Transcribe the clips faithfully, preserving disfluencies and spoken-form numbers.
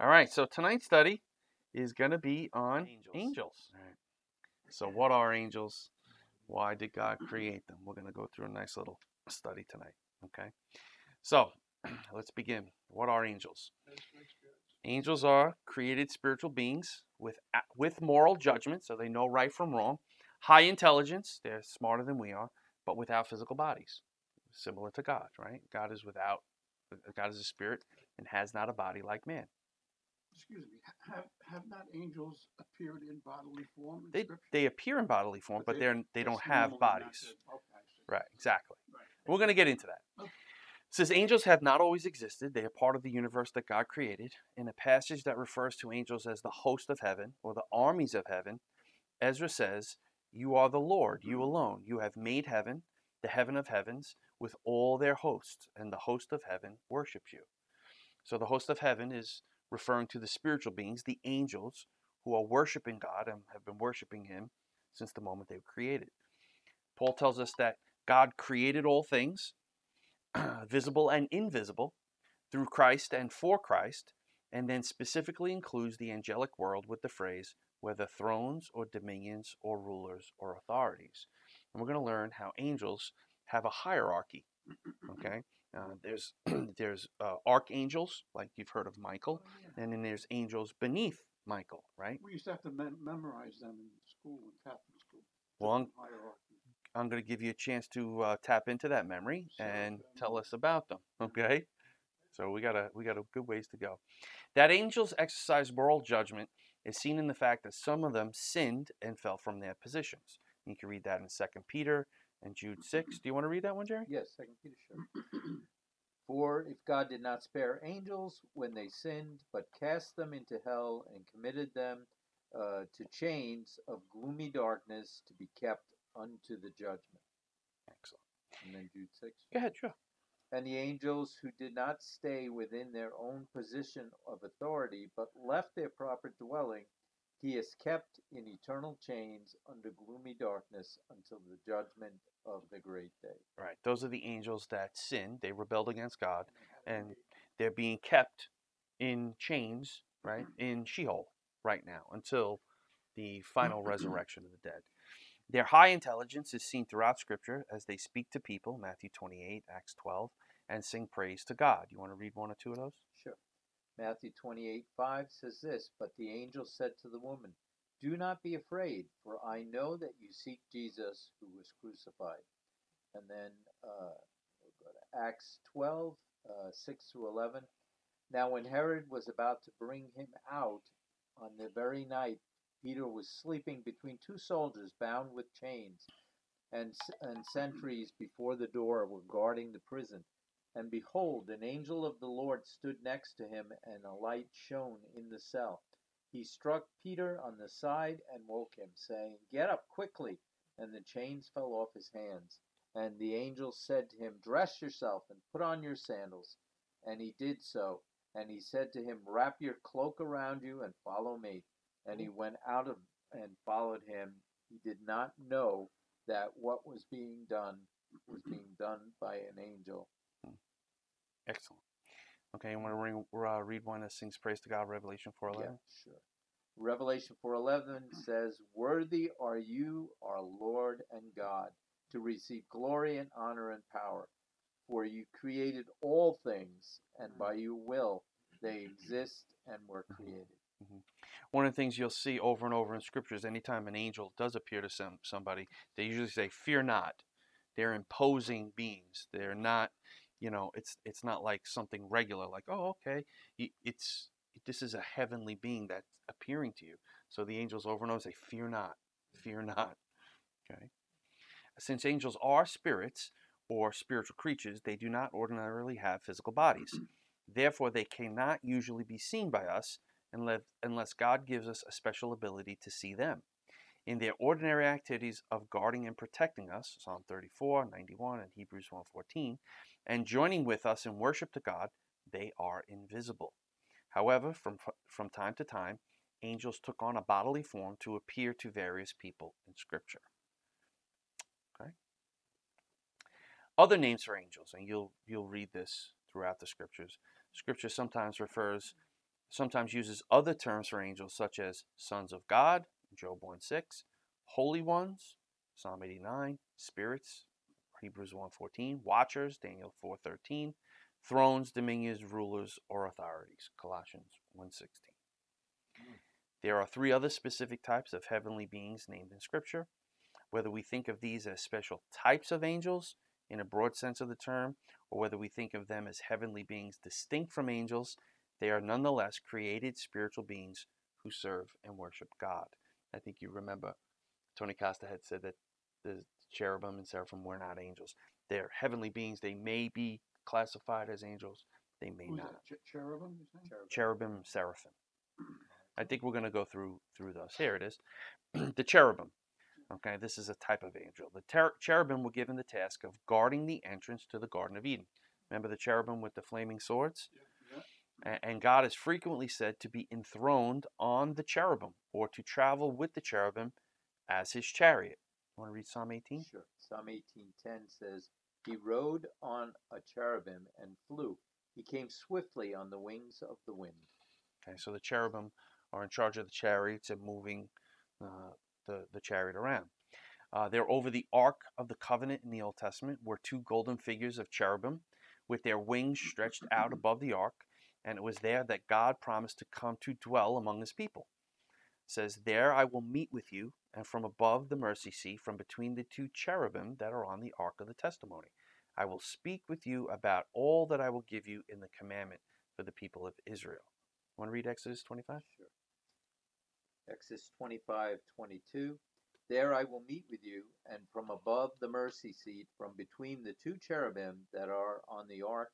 All right, so tonight's study is going to be on angels. angels. All right. So what are angels? Why did God create them? We're going to go through a nice little study tonight, okay? So let's begin. What are angels? Angels are created spiritual beings with, with moral judgment, so they know right from wrong. High intelligence, they're smarter than we are, but without physical bodies, similar to God, right? God is without, God is a spirit and has not a body like man. Excuse me, have, have not angels appeared in bodily form? In they, they appear in bodily form, but, but they're, they don't have bodies. Okay, right, exactly. Right. We're going to get into that. Okay. It says, angels have not always existed. They are part of the universe that God created. In a passage that refers to angels as the host of heaven or the armies of heaven, Ezra says, "You are the Lord, you alone. You have made heaven, the heaven of heavens, with all their hosts, and the host of heaven worships you." So the host of heaven is referring to the spiritual beings, the angels, who are worshiping God and have been worshiping him since the moment they were created. Paul tells us that God created all things, visible and invisible, through Christ and for Christ, and then specifically includes the angelic world with the phrase, whether thrones or dominions or rulers or authorities. And we're going to learn how angels have a hierarchy, okay? Uh, there's there's uh, archangels, like you've heard of Michael, oh, yeah. And then there's angels beneath Michael, right? We used to have to mem- memorize them in school, in Catholic school. Well, I'm, I'm going to give you a chance to uh, tap into that memory so, and um, tell us about them, okay? So we got a, we got a good ways to go. That angels exercise moral judgment is seen in the fact that some of them sinned and fell from their positions. You can read that in Second Peter. And Jude six. Do you want to read that one, Jerry? Yes, Second Peter, sure. "For if God did not spare angels when they sinned, but cast them into hell and committed them uh, to chains of gloomy darkness to be kept unto the judgment." Excellent. And then Jude six. Go ahead, sure. "And the angels who did not stay within their own position of authority, but left their proper dwelling, he is kept in eternal chains under gloomy darkness until the judgment of the great day." Right. Those are the angels that sinned. They rebelled against God, and they're being kept in chains, right, in Sheol right now until the final resurrection of the dead. Their high intelligence is seen throughout Scripture as they speak to people, Matthew twenty-eight, Acts twelve, and sing praise to God. You want to read one or two of those? Sure. Matthew twenty-eight five says this, "But the angel said to the woman, 'Do not be afraid, for I know that you seek Jesus who was crucified.'" And then uh, we'll go to Acts twelve, uh, six through eleven. "Now when Herod was about to bring him out on the very night, Peter was sleeping between two soldiers bound with chains, and, and sentries before the door were guarding the prison. And behold, an angel of the Lord stood next to him, and a light shone in the cell. He struck Peter on the side and woke him, saying, 'Get up quickly.' And the chains fell off his hands. And the angel said to him, 'Dress yourself and put on your sandals.' And he did so. And he said to him, 'Wrap your cloak around you and follow me.' And he went out of and followed him. He did not know that what was being done was being done by an angel." Excellent. Okay, you want to ring, uh, read one that sings praise to God, Revelation four eleven? Yeah, sure. Revelation four eleven says, "Worthy are you, our Lord and God, to receive glory and honor and power. For you created all things, and by your will they exist and were created. Mm-hmm. One of the things you'll see over and over in scriptures, anytime an angel does appear to some somebody, they usually say, "Fear not." They're imposing beings. They're not, you know, it's it's not like something regular, like, oh, okay, it's this is a heavenly being that's appearing to you. So the angels over and over say, "Fear not, fear not." Okay. Since angels are spirits or spiritual creatures, they do not ordinarily have physical bodies. Therefore, they cannot usually be seen by us unless, unless God gives us a special ability to see them. In their ordinary activities of guarding and protecting us, Psalm thirty-four, ninety-one, and Hebrews one fourteen, and joining with us in worship to God, they are invisible. However, from, from time to time, angels took on a bodily form to appear to various people in Scripture. Okay. Other names for angels, and you'll you'll read this throughout the Scriptures. Scripture sometimes refers, sometimes uses other terms for angels, such as sons of God, Job one six, holy ones, Psalm eighty-nine, spirits, Hebrews one fourteen, watchers, Daniel four thirteen, thrones, dominions, rulers, or authorities, Colossians one sixteen. There are three other specific types of heavenly beings named in Scripture. Whether we think of these as special types of angels in a broad sense of the term, or whether we think of them as heavenly beings distinct from angels, they are nonetheless created spiritual beings who serve and worship God. I think you remember Tony Costa had said that the cherubim and seraphim were not angels. They're heavenly beings. They may be classified as angels. They may Who's not. Ch- cherubim? Cherubim? Cherubim, seraphim. I think we're going to go through through those. Here it is. The cherubim. Okay, this is a type of angel. The ter- cherubim were given the task of guarding the entrance to the Garden of Eden. Remember the cherubim with the flaming swords? Yeah. And God is frequently said to be enthroned on the cherubim, or to travel with the cherubim as his chariot. Want to read Psalm eighteen? Sure. Psalm eighteen ten says, "He rode on a cherubim and flew. He came swiftly on the wings of the wind." Okay, so the cherubim are in charge of the chariots and moving uh, the, the chariot around. Uh, they're over the Ark of the Covenant in the Old Testament, were two golden figures of cherubim with their wings stretched out above the Ark. And it was there that God promised to come to dwell among his people. It says, "There I will meet with you, and from above the mercy seat, from between the two cherubim that are on the ark of the testimony, I will speak with you about all that I will give you in the commandment for the people of Israel." Want to read Exodus twenty-five? Sure. Exodus twenty-five twenty-two. "There I will meet with you, and from above the mercy seat, from between the two cherubim that are on the ark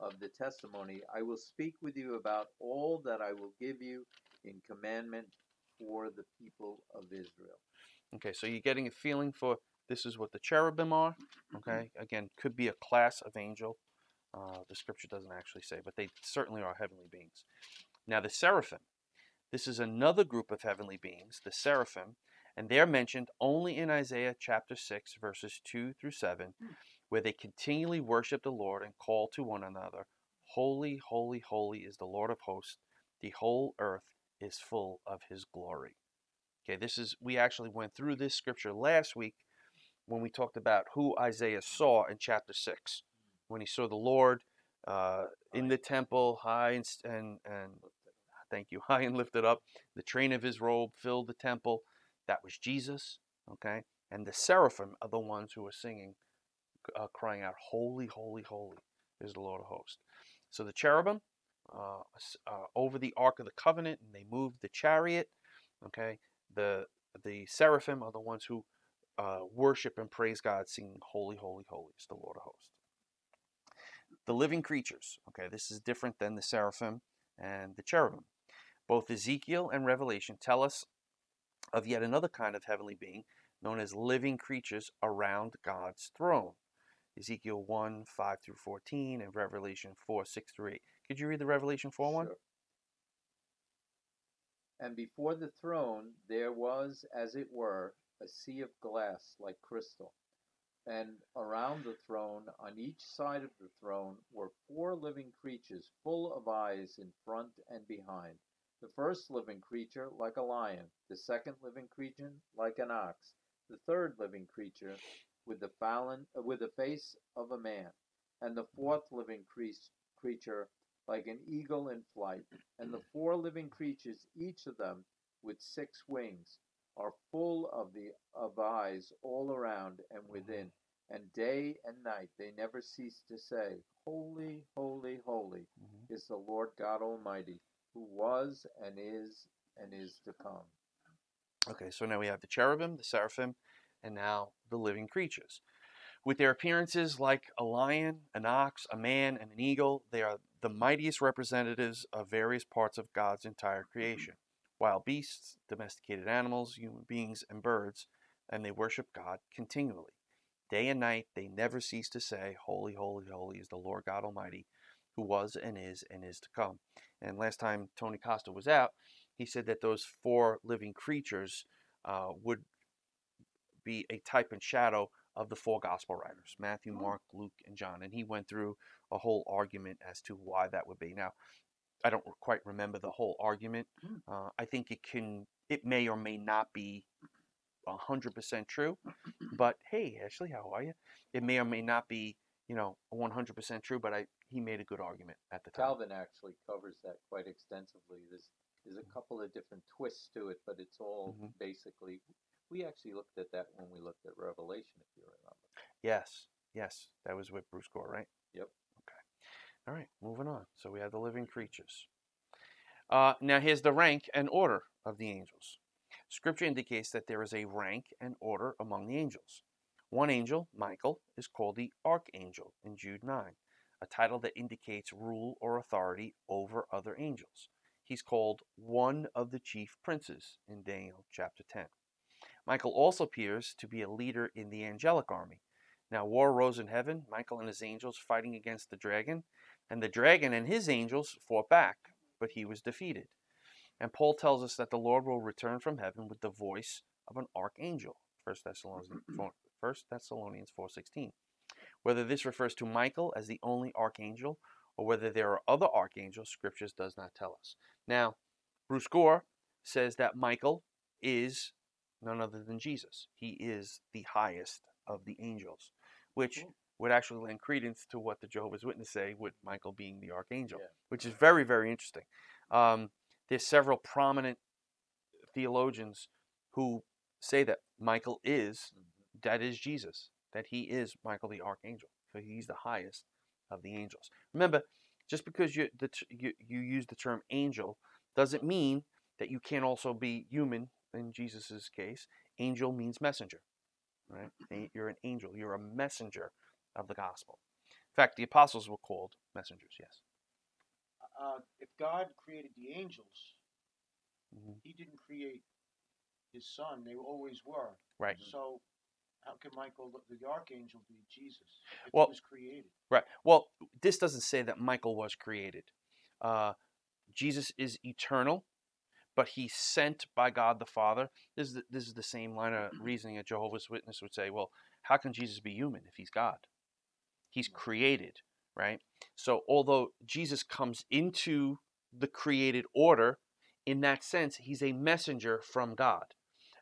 of the testimony, I will speak with you about all that I will give you in commandment for the people of Israel." Okay, so you're getting a feeling for this is what the cherubim are. Okay, again, could be a class of angel. Uh, the scripture doesn't actually say, but they certainly are heavenly beings. Now the seraphim. This is another group of heavenly beings, the seraphim, and they're mentioned only in Isaiah chapter six, verses two through seven, where they continually worship the Lord and call to one another, "Holy, holy, holy is the Lord of hosts. The whole earth is full of his glory." Okay, this is, we actually went through this scripture last week when we talked about who Isaiah saw in chapter six, when he saw the Lord uh, in the temple, high and, and, and, thank you, high and lifted up. The train of his robe filled the temple. That was Jesus, okay? And the seraphim are the ones who are singing, Uh, crying out, "Holy, holy, holy is the Lord of hosts." So the cherubim uh, uh, over the Ark of the Covenant, and they moved the chariot. Okay, the the seraphim are the ones who uh, worship and praise God, singing, "Holy, holy, holy is the Lord of hosts." The living creatures. Okay, this is different than the seraphim and the cherubim. Both Ezekiel and Revelation tell us of yet another kind of heavenly being known as living creatures around God's throne. Ezekiel one, five through fourteen, and Revelation four, six through eight. Could you read the Revelation four, one? Sure. "And before the throne there was, as it were, a sea of glass like crystal. And around the throne, on each side of the throne, were four living creatures full of eyes in front and behind. The first living creature like a lion, the second living creature like an ox, the third living creature with the, fallon, with the face of a man, and the fourth living creature like an eagle in flight. And the four living creatures, each of them with six wings, are full of the of eyes all around and within. And day and night they never cease to say, Holy, holy, holy mm-hmm. is the Lord God Almighty, who was and is and is to come. Okay, so now we have the cherubim, the seraphim, and now the living creatures. With their appearances like a lion, an ox, a man, and an eagle, they are the mightiest representatives of various parts of God's entire creation. Wild beasts, domesticated animals, human beings, and birds, and they worship God continually. Day and night they never cease to say, Holy, holy, holy is the Lord God Almighty, who was and is and is to come. And last time Tony Costa was out, he said that those four living creatures uh, would be a type and shadow of the four gospel writers, Matthew, Mark, Luke, and John. And he went through a whole argument as to why that would be. Now, I don't quite remember the whole argument. Uh, I think it can, it may or may not be one hundred percent true, but hey, Ashley, how are you? It may or may not be, you know, one hundred percent true, but I he made a good argument at the time. Calvin actually covers that quite extensively. There's, there's a couple of different twists to it, but it's all mm-hmm. basically... We actually looked at that when we looked at Revelation, if you remember. Yes, yes. That was with Bruce Gore, right? Yep. Okay. All right, moving on. So we have the living creatures. Uh, now here's the rank and order of the angels. Scripture indicates that there is a rank and order among the angels. One angel, Michael, is called the archangel in Jude nine, a title that indicates rule or authority over other angels. He's called one of the chief princes in Daniel chapter ten. Michael also appears to be a leader in the angelic army. Now war arose in heaven, Michael and his angels fighting against the dragon, and the dragon and his angels fought back, but he was defeated. And Paul tells us that the Lord will return from heaven with the voice of an archangel, First Thessalonians four sixteen. Whether this refers to Michael as the only archangel, or whether there are other archangels, scriptures does not tell us. Now, Bruce Gore says that Michael is none other than Jesus. He is the highest of the angels, which would actually lend credence to what the Jehovah's Witnesses say with Michael being the archangel, yeah. which is very, very interesting. Um, there's several prominent theologians who say that Michael is, mm-hmm. that is Jesus, that he is Michael the archangel. So he's the highest of the angels. Remember, just because you, the, you, you use the term angel doesn't mean that you can't also be human. In Jesus's case, angel means messenger, right? You're an angel. You're a messenger of the gospel. In fact, the apostles were called messengers, yes. Uh, if God created the angels, mm-hmm. he didn't create his son. They always were. Right. So how can Michael, the archangel, be Jesus if well, he was created? Right. Well, this doesn't say that Michael was created. Uh, Jesus is eternal. But he's sent by God the Father. This is the, this is the same line of reasoning a Jehovah's Witness would say, well, how can Jesus be human if he's God? He's created, right? So although Jesus comes into the created order, in that sense, he's a messenger from God.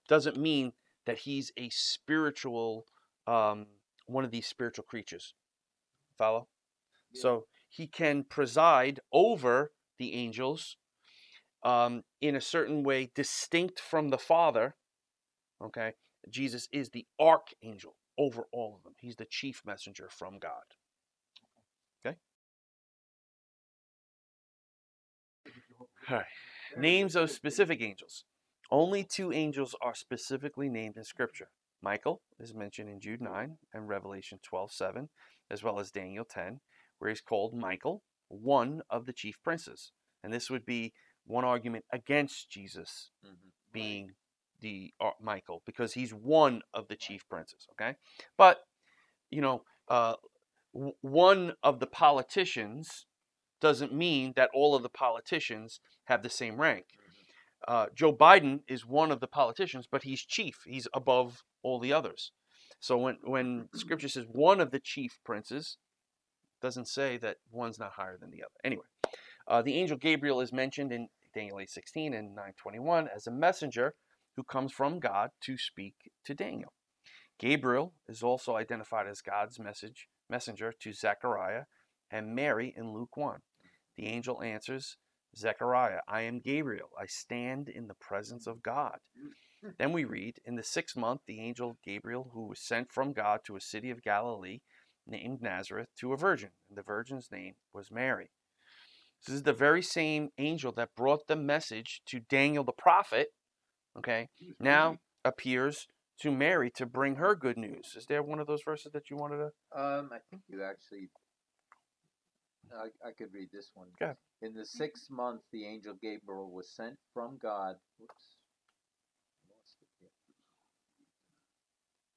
Doesn't mean that he's a spiritual, um, one of these spiritual creatures. Follow? Yeah. So he can preside over the angels, Um, in a certain way, distinct from the Father, okay, Jesus is the archangel over all of them. He's the chief messenger from God. Okay? All right. Names of specific angels. Only two angels are specifically named in Scripture. Michael is mentioned in Jude nine and Revelation twelve seven, as well as Daniel ten, where he's called Michael, one of the chief princes. And this would be one argument against Jesus mm-hmm. being right. the uh, Michael, because he's one of the chief princes, okay? But, you know, uh, w- one of the politicians doesn't mean that all of the politicians have the same rank. Uh, Joe Biden is one of the politicians, but he's chief. He's above all the others. So when, when Scripture says one of the chief princes, it doesn't say that one's not higher than the other. Anyway. Uh, the angel Gabriel is mentioned in Daniel eight sixteen and nine twenty-one as a messenger who comes from God to speak to Daniel. Gabriel is also identified as God's message messenger to Zechariah and Mary in Luke one. The angel answers Zechariah, "I am Gabriel. I stand in the presence of God." Then we read, "In the sixth month, the angel Gabriel, who was sent from God to a city of Galilee, named Nazareth, to a virgin. And the virgin's name was Mary." This is the very same angel that brought the message to Daniel the prophet, okay, now appears to Mary to bring her good news. Is there one of those verses that you wanted to? Um, I think you actually, I, I could read this one. Go ahead. "In the sixth month, the angel Gabriel was sent from God, whoops,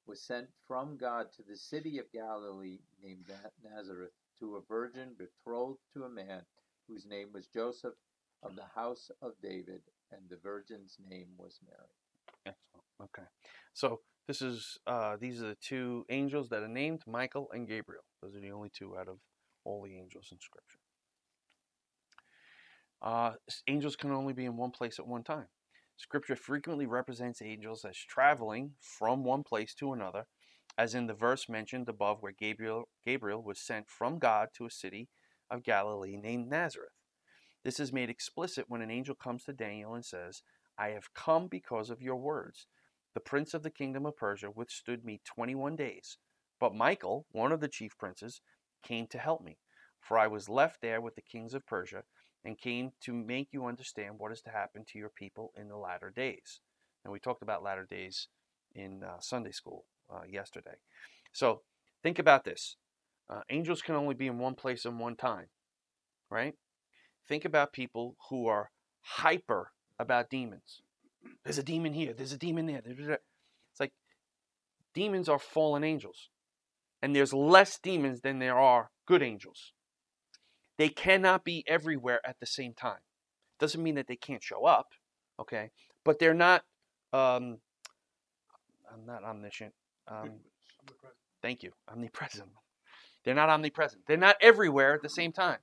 was sent from God to the city of Galilee named Nazareth, to a virgin betrothed to a man whose name was Joseph, of the house of David, and the virgin's name was Mary." Excellent. Okay. So this is uh, these are the two angels that are named, Michael and Gabriel. Those are the only two out of all the angels in Scripture. Uh, angels can only be in one place at one time. Scripture frequently represents angels as traveling from one place to another, as in the verse mentioned above where Gabriel, Gabriel was sent from God to a city of Galilee named Nazareth. This is made explicit when an angel comes to Daniel and says, "I have come because of your words. The prince of the kingdom of Persia withstood me twenty-one days, but Michael, one of the chief princes, came to help me, for I was left there with the kings of Persia, and came to make you understand what is to happen to your people in the latter days." And we talked about latter days in uh, Sunday school uh, yesterday. So think about this. Uh, angels can only be in one place and one time, right? Think about people who are hyper about demons. There's a demon here. There's a demon there. It's like demons are fallen angels. And there's less demons than there are good angels. They cannot be everywhere at the same time. Doesn't mean that they can't show up, okay? But they're not, um, I'm not omniscient. Um, thank you, omnipresent. They're not omnipresent. They're not everywhere at the same time.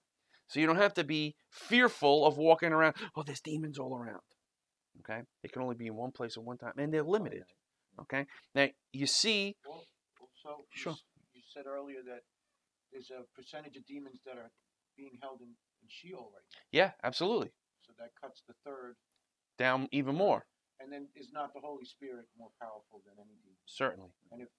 So you don't have to be fearful of walking around, oh, there's demons all around, okay? They can only be in one place at one time, and they're limited, okay? Now, you see. Well, so sure. You said earlier that there's a percentage of demons that are being held in, in Sheol right now. Yeah, absolutely. So that cuts the third down even more. And then is not the Holy Spirit more powerful than any demon? Certainly. And if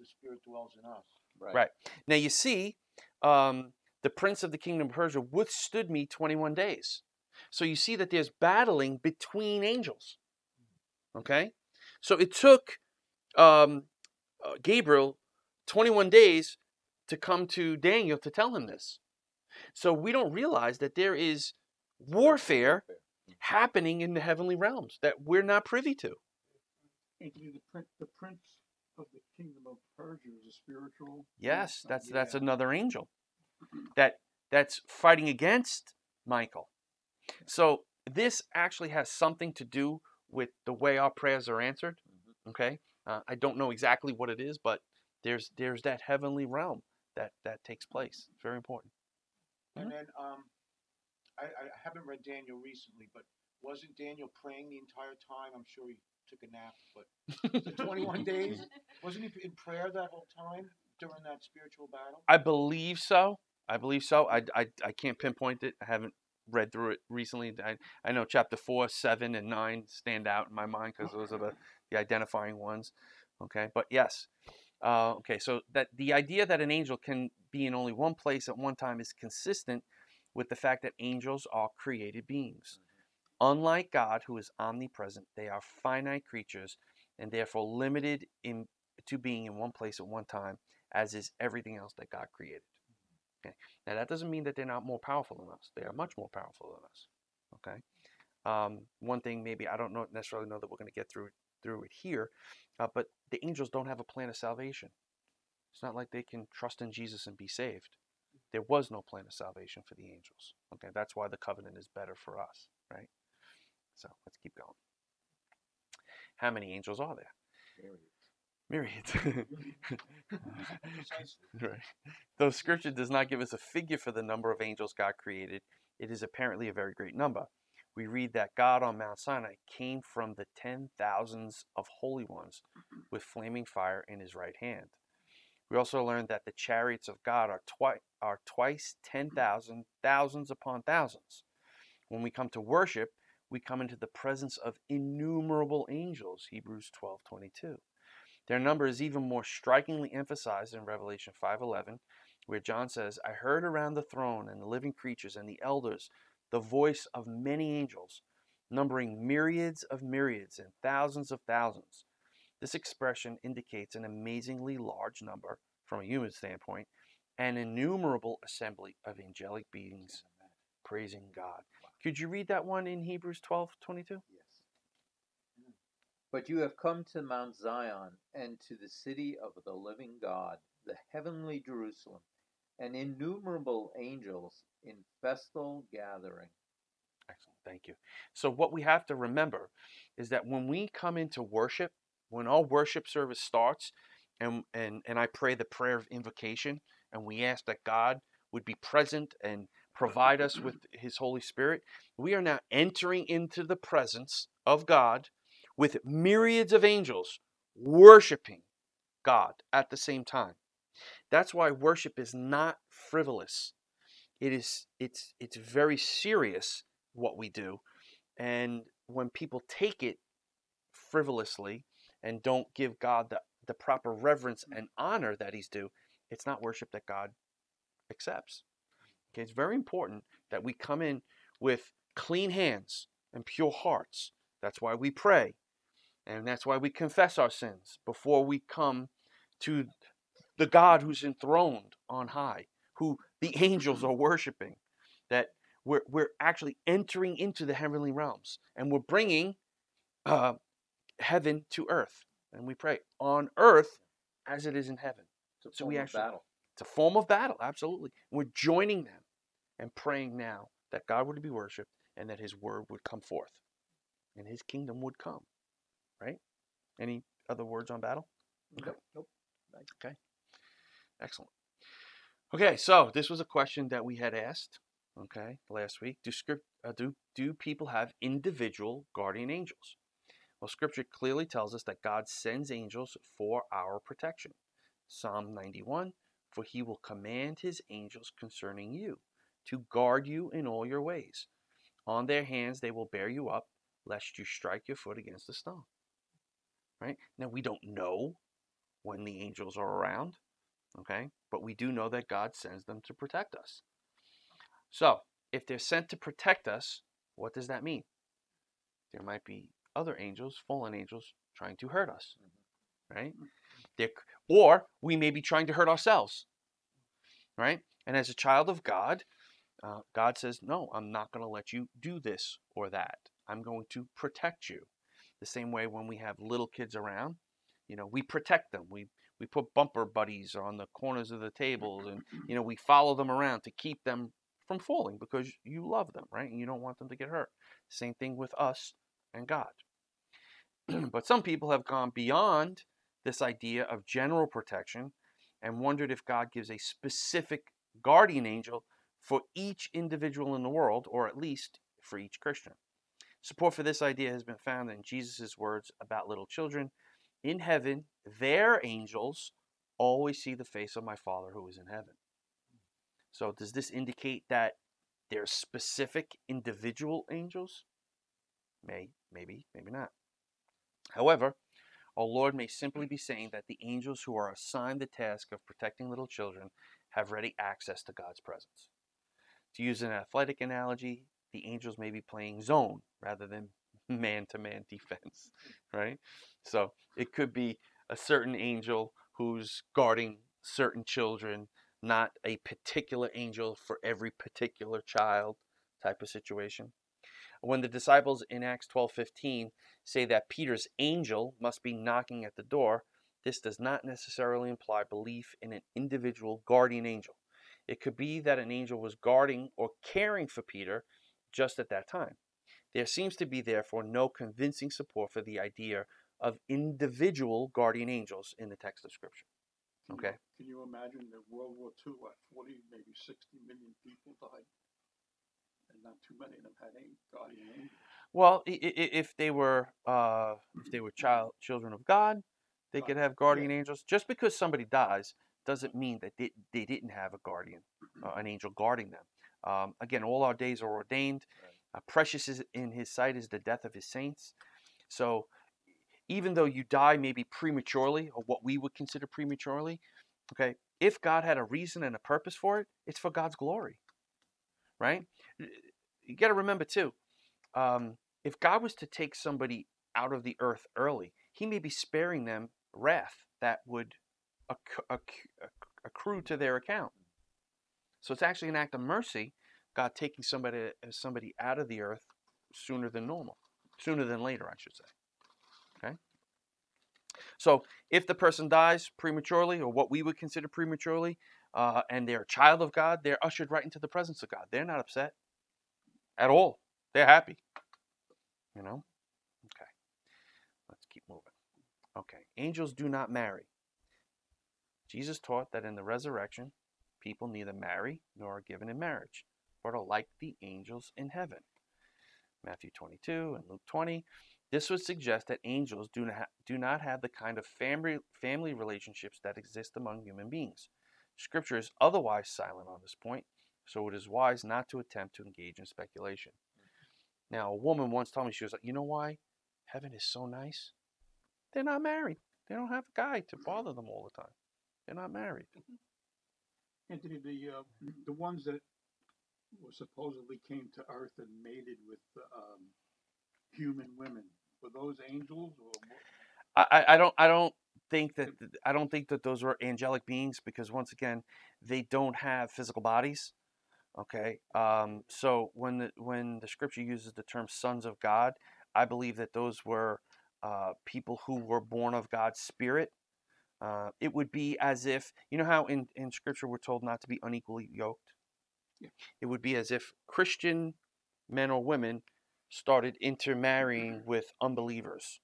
the Spirit dwells in us. Right. Right. Now you see, um, the prince of the kingdom of Persia withstood me twenty-one days. So you see that there's battling between angels. Okay? So it took um, uh, Gabriel twenty-one days to come to Daniel to tell him this. So we don't realize that there is warfare happening in the heavenly realms that we're not privy to. Anthony, the prince, the prince of the kingdom of Persia is a spiritual. Yes, that's that's another angel that that's fighting against Michael. So this actually has something to do with the way our prayers are answered. Okay, uh, I don't know exactly what it is, but there's there's that heavenly realm that that takes place. It's very important. And then, um, I, I haven't read Daniel recently, but wasn't Daniel praying the entire time? I'm sure he took a nap, but the twenty-one days, wasn't he in prayer that whole time during that spiritual battle? I believe so. I believe so. I, I, I can't pinpoint it. I haven't read through it recently. I, I know chapter four, seven, and nine stand out in my mind because those are the, the identifying ones. Okay, but yes. Uh, okay, so that the idea that an angel can be in only one place at one time is consistent with the fact that angels are created beings. Unlike God, who is omnipresent, they are finite creatures and therefore limited in, to being in one place at one time, as is everything else that God created. Okay. Now, that doesn't mean that they're not more powerful than us. They are much more powerful than us. Okay. Um, one thing maybe, I don't know, necessarily know that we're going to get through through it here, uh, but the angels don't have a plan of salvation. It's not like they can trust in Jesus and be saved. There was no plan of salvation for the angels. Okay, that's why the covenant is better for us, right? So let's keep going. How many angels are there? Myriads. Myriads. Right. Though Scripture does not give us a figure for the number of angels God created, it is apparently a very great number. We read that God on Mount Sinai came from the ten thousands of holy ones with flaming fire in his right hand. We also learned that the chariots of God are, twi- are twice ten thousand, thousands upon thousands. When we come to worship, we come into the presence of innumerable angels, Hebrews twelve twenty-two. Their number is even more strikingly emphasized in Revelation five eleven, where John says, "I heard around the throne and the living creatures and the elders the voice of many angels, numbering myriads of myriads and thousands of thousands." This expression indicates an amazingly large number from a human standpoint, an innumerable assembly of angelic beings praising God. Could you read that one in Hebrews twelve twenty-two? Yes. "But you have come to Mount Zion and to the city of the living God, the heavenly Jerusalem, and innumerable angels in festal gathering." Excellent. Thank you. So what we have to remember is that when we come into worship, when our worship service starts, and, and, and I pray the prayer of invocation, and we ask that God would be present and provide us with His Holy Spirit, we are now entering into the presence of God with myriads of angels worshiping God at the same time. That's why worship is not frivolous. It is, it's, it's very serious what we do. And when people take it frivolously and don't give God the, the proper reverence and honor that He's due, it's not worship that God accepts. Okay, it's very important that we come in with clean hands and pure hearts. That's why we pray. And that's why we confess our sins before we come to the God who's enthroned on high, who the angels are worshiping. That we're, we're actually entering into the heavenly realms, and we're bringing uh, heaven to earth. And we pray on earth as it is in heaven. So we actually, battle. It's a form of battle, absolutely. We're joining them and praying now that God would be worshipped and that His word would come forth and His kingdom would come, right? Any other words on battle? Okay. Nope. Okay. Excellent. Okay, so this was a question that we had asked, okay, last week. Do, script, uh, do, do people have individual guardian angels? Well, Scripture clearly tells us that God sends angels for our protection. Psalm ninety-one, "For He will command His angels concerning you, to guard you in all your ways. On their hands they will bear you up, lest you strike your foot against a stone." Right? Now, we don't know when the angels are around, okay? But we do know that God sends them to protect us. So, if they're sent to protect us, what does that mean? There might be other angels, fallen angels, trying to hurt us, right? They're, or we may be trying to hurt ourselves, right? And as a child of God, uh, God says, no, I'm not going to let you do this or that. I'm going to protect you. The same way when we have little kids around, you know, we protect them. We we put bumper buddies on the corners of the tables, and, you know, we follow them around to keep them from falling because you love them, right? And you don't want them to get hurt. Same thing with us and God. But some people have gone beyond this idea of general protection and wondered if God gives a specific guardian angel for each individual in the world, or at least for each Christian. Support for this idea has been found in Jesus' words about little children. "In heaven, their angels always see the face of my Father who is in heaven." So does this indicate that there's specific individual angels? May, maybe, maybe not. However, our Lord may simply be saying that the angels who are assigned the task of protecting little children have ready access to God's presence. To use an athletic analogy, the angels may be playing zone rather than man-to-man defense, right? So it could be a certain angel who's guarding certain children, not a particular angel for every particular child type of situation. When the disciples in Acts twelve fifteen say that Peter's angel must be knocking at the door, this does not necessarily imply belief in an individual guardian angel. It could be that an angel was guarding or caring for Peter just at that time. There seems to be, therefore, no convincing support for the idea of individual guardian angels in the text of Scripture. Okay? Can you imagine that World War Two, like forty, maybe sixty million people died? And not too many of them had any guardian angels. Well, if they were, uh, if they were child children of God, they could have guardian angels. Just because somebody dies doesn't mean that they, they didn't have a guardian, uh, an angel guarding them. Um, again, all our days are ordained. Uh, precious is in his sight is the death of his saints. So even though you die maybe prematurely, or what we would consider prematurely, okay, if God had a reason and a purpose for it, it's for God's glory, right? You got to remember too, um, if God was to take somebody out of the earth early, he may be sparing them wrath that would accrue to their account. So it's actually an act of mercy, God taking somebody somebody out of the earth sooner than normal, sooner than later, I should say. Okay. So if the person dies prematurely, or what we would consider prematurely, uh, and they're a child of God, they're ushered right into the presence of God. They're not upset at all. They're happy. You know? Okay. Let's keep moving. Okay. Angels do not marry. Jesus taught that in the resurrection, people neither marry nor are given in marriage, but are like the angels in heaven. Matthew twenty-two and Luke twenty. This would suggest that angels do not, do not have the kind of family, family relationships that exist among human beings. Scripture is otherwise silent on this point, so it is wise not to attempt to engage in speculation. Now, a woman once told me, she was like, you know why? Heaven is so nice. They're not married. They don't have a guy to bother them all the time. They're not married. Anthony, the uh, the ones that supposedly came to Earth and mated with um, human women, were those angels? Or more? I I don't I don't think that I don't think that those were angelic beings, because once again they don't have physical bodies. Okay, um, so when the when the scripture uses the term sons of God, I believe that those were uh, people who were born of God's Spirit. Uh, it would be as if, you know how in, in Scripture we're told not to be unequally yoked? Yeah. It would be as if Christian men or women started intermarrying with unbelievers.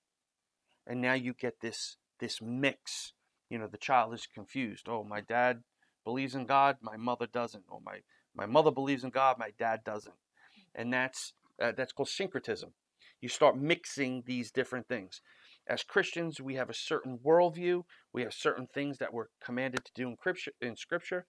And now you get this this mix. You know, the child is confused. Oh, my dad believes in God, my mother doesn't. Or my, my mother believes in God, my dad doesn't. And that's uh, that's called syncretism. You start mixing these different things. As Christians, we have a certain worldview. We have certain things that we're commanded to do in Scripture.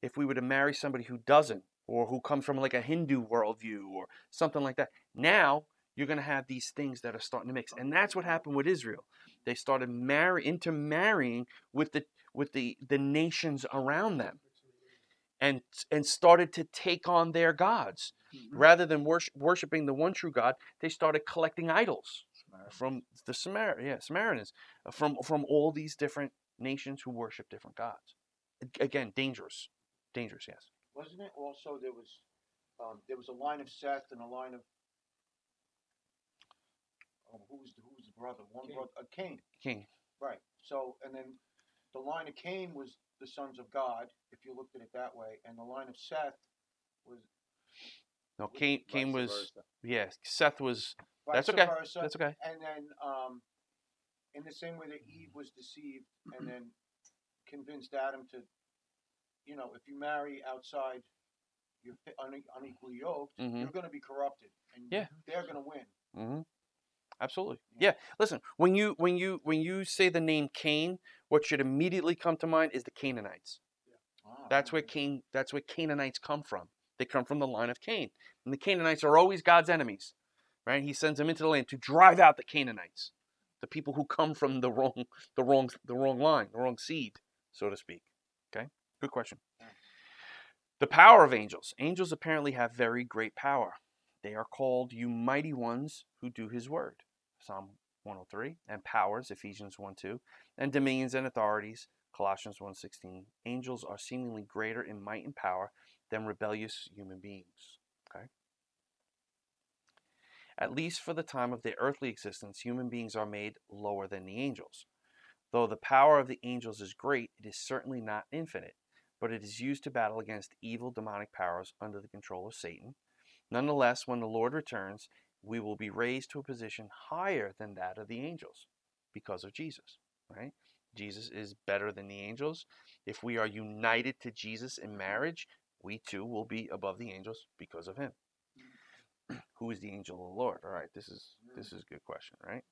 If we were to marry somebody who doesn't, or who comes from like a Hindu worldview or something like that, now you're going to have these things that are starting to mix. And that's what happened with Israel. They started marry, intermarrying with the with the, the nations around them, and and started to take on their gods. Rather than worship, worshiping the one true God, they started collecting idols. From the Samar- yeah, Samaritans, from from all these different nations who worship different gods. Again, dangerous, dangerous. Yes. Wasn't it also there was um, there was a line of Seth and a line of um, who's the, who's the brother? One King. brother, uh, Cain. Cain. Right. So and then the line of Cain was the sons of God, if you looked at it that way, and the line of Seth was no Cain. Cain was versa. yeah. Seth was. That's okay. Versa. That's okay. And then, um, in the same way that Eve was deceived and then convinced Adam to, you know, if you marry outside, you're une- unequally yoked, mm-hmm. you're going to be corrupted, and yeah. they're going to win. Mm-hmm. Absolutely. Yeah. yeah. Listen, when you when you when you say the name Cain, what should immediately come to mind is the Canaanites. Yeah. Ah, that's where Cain. That's where Canaanites come from. They come from the line of Cain, and the Canaanites are always God's enemies. Right, he sends them into the land to drive out the Canaanites, the people who come from the wrong, the wrong, the wrong line, the wrong seed, so to speak. Okay, good question. The power of angels. Angels apparently have very great power. They are called you mighty ones who do his word, Psalm one oh three, and powers, Ephesians one two, and dominions and authorities, Colossians one sixteen. Angels are seemingly greater in might and power than rebellious human beings. Okay. At least for the time of their earthly existence, human beings are made lower than the angels. Though the power of the angels is great, it is certainly not infinite, but it is used to battle against evil demonic powers under the control of Satan. Nonetheless, when the Lord returns, we will be raised to a position higher than that of the angels because of Jesus, right? Jesus is better than the angels. If we are united to Jesus in marriage, we too will be above the angels because of him. Who is the angel of the Lord? All right, this is this is a good question, right?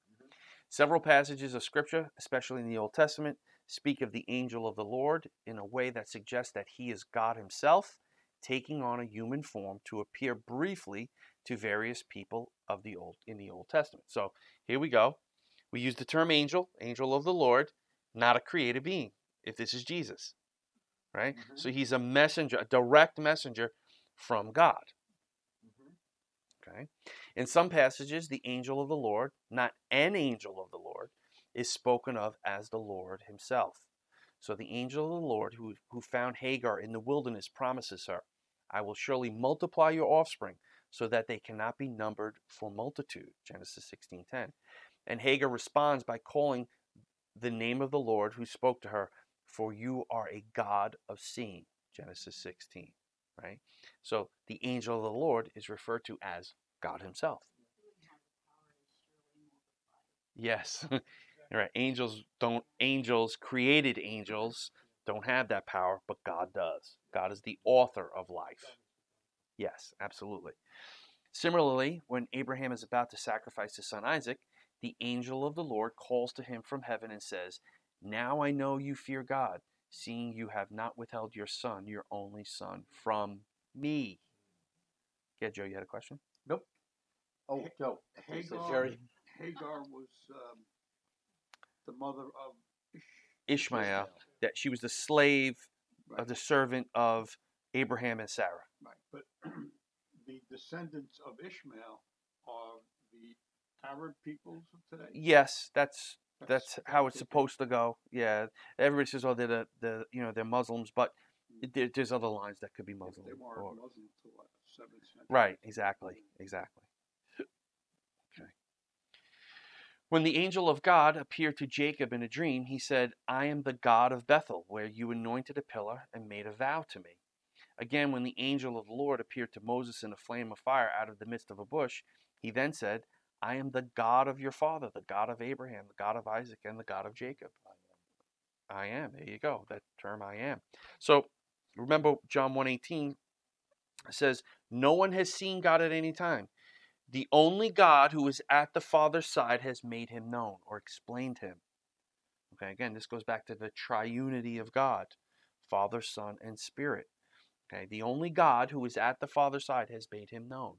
Several passages of Scripture, especially in the Old Testament, speak of the angel of the Lord in a way that suggests that he is God himself, taking on a human form to appear briefly to various people of the Old in the Old Testament. So here we go. We use the term angel, angel of the Lord, not a created being, if this is Jesus, right? Mm-hmm. So he's a messenger, a direct messenger from God. Mm-hmm. Okay. In some passages, the angel of the Lord, not an angel of the Lord, is spoken of as the Lord himself. So the angel of the Lord who, who found Hagar in the wilderness promises her, I will surely multiply your offspring so that they cannot be numbered for multitude. Genesis sixteen ten. And Hagar responds by calling the name of the Lord who spoke to her, for you are a God of seeing. Genesis sixteen. Right? So the angel of the Lord is referred to as God himself. Yes. Right. Angels don't, angels, created angels don't have that power, but God does. God is the author of life. Yes, absolutely. Similarly, when Abraham is about to sacrifice his son Isaac, the angel of the Lord calls to him from heaven and says, now I know you fear God, seeing you have not withheld your son, your only son, from me. Yeah, Joe, you had a question? Nope. Oh, Joe. Hagar, said Jerry. Hagar was... Um... the mother of Ishmael, Ishmael, that she was the slave right. of the servant of Abraham and Sarah. Right, but the descendants of Ishmael are the Arab peoples of today. Yes, that's that's, that's how it's supposed to go. Yeah, everybody says, "Oh, they're the, the you know they're Muslims," but there, there's other lines that could be Muslim. They weren't or, Muslim until what, seventh century. Right, exactly, exactly. When the angel of God appeared to Jacob in a dream, he said, I am the God of Bethel, where you anointed a pillar and made a vow to me. Again, when the angel of the Lord appeared to Moses in a flame of fire out of the midst of a bush, he then said, I am the God of your father, the God of Abraham, the God of Isaac, and the God of Jacob. I am. There you go. That term, I am. So remember John one eighteen says, no one has seen God at any time. The only God who is at the Father's side has made him known or explained him. Okay, again, this goes back to the triunity of God, Father, Son, and Spirit. Okay, the only God who is at the Father's side has made him known.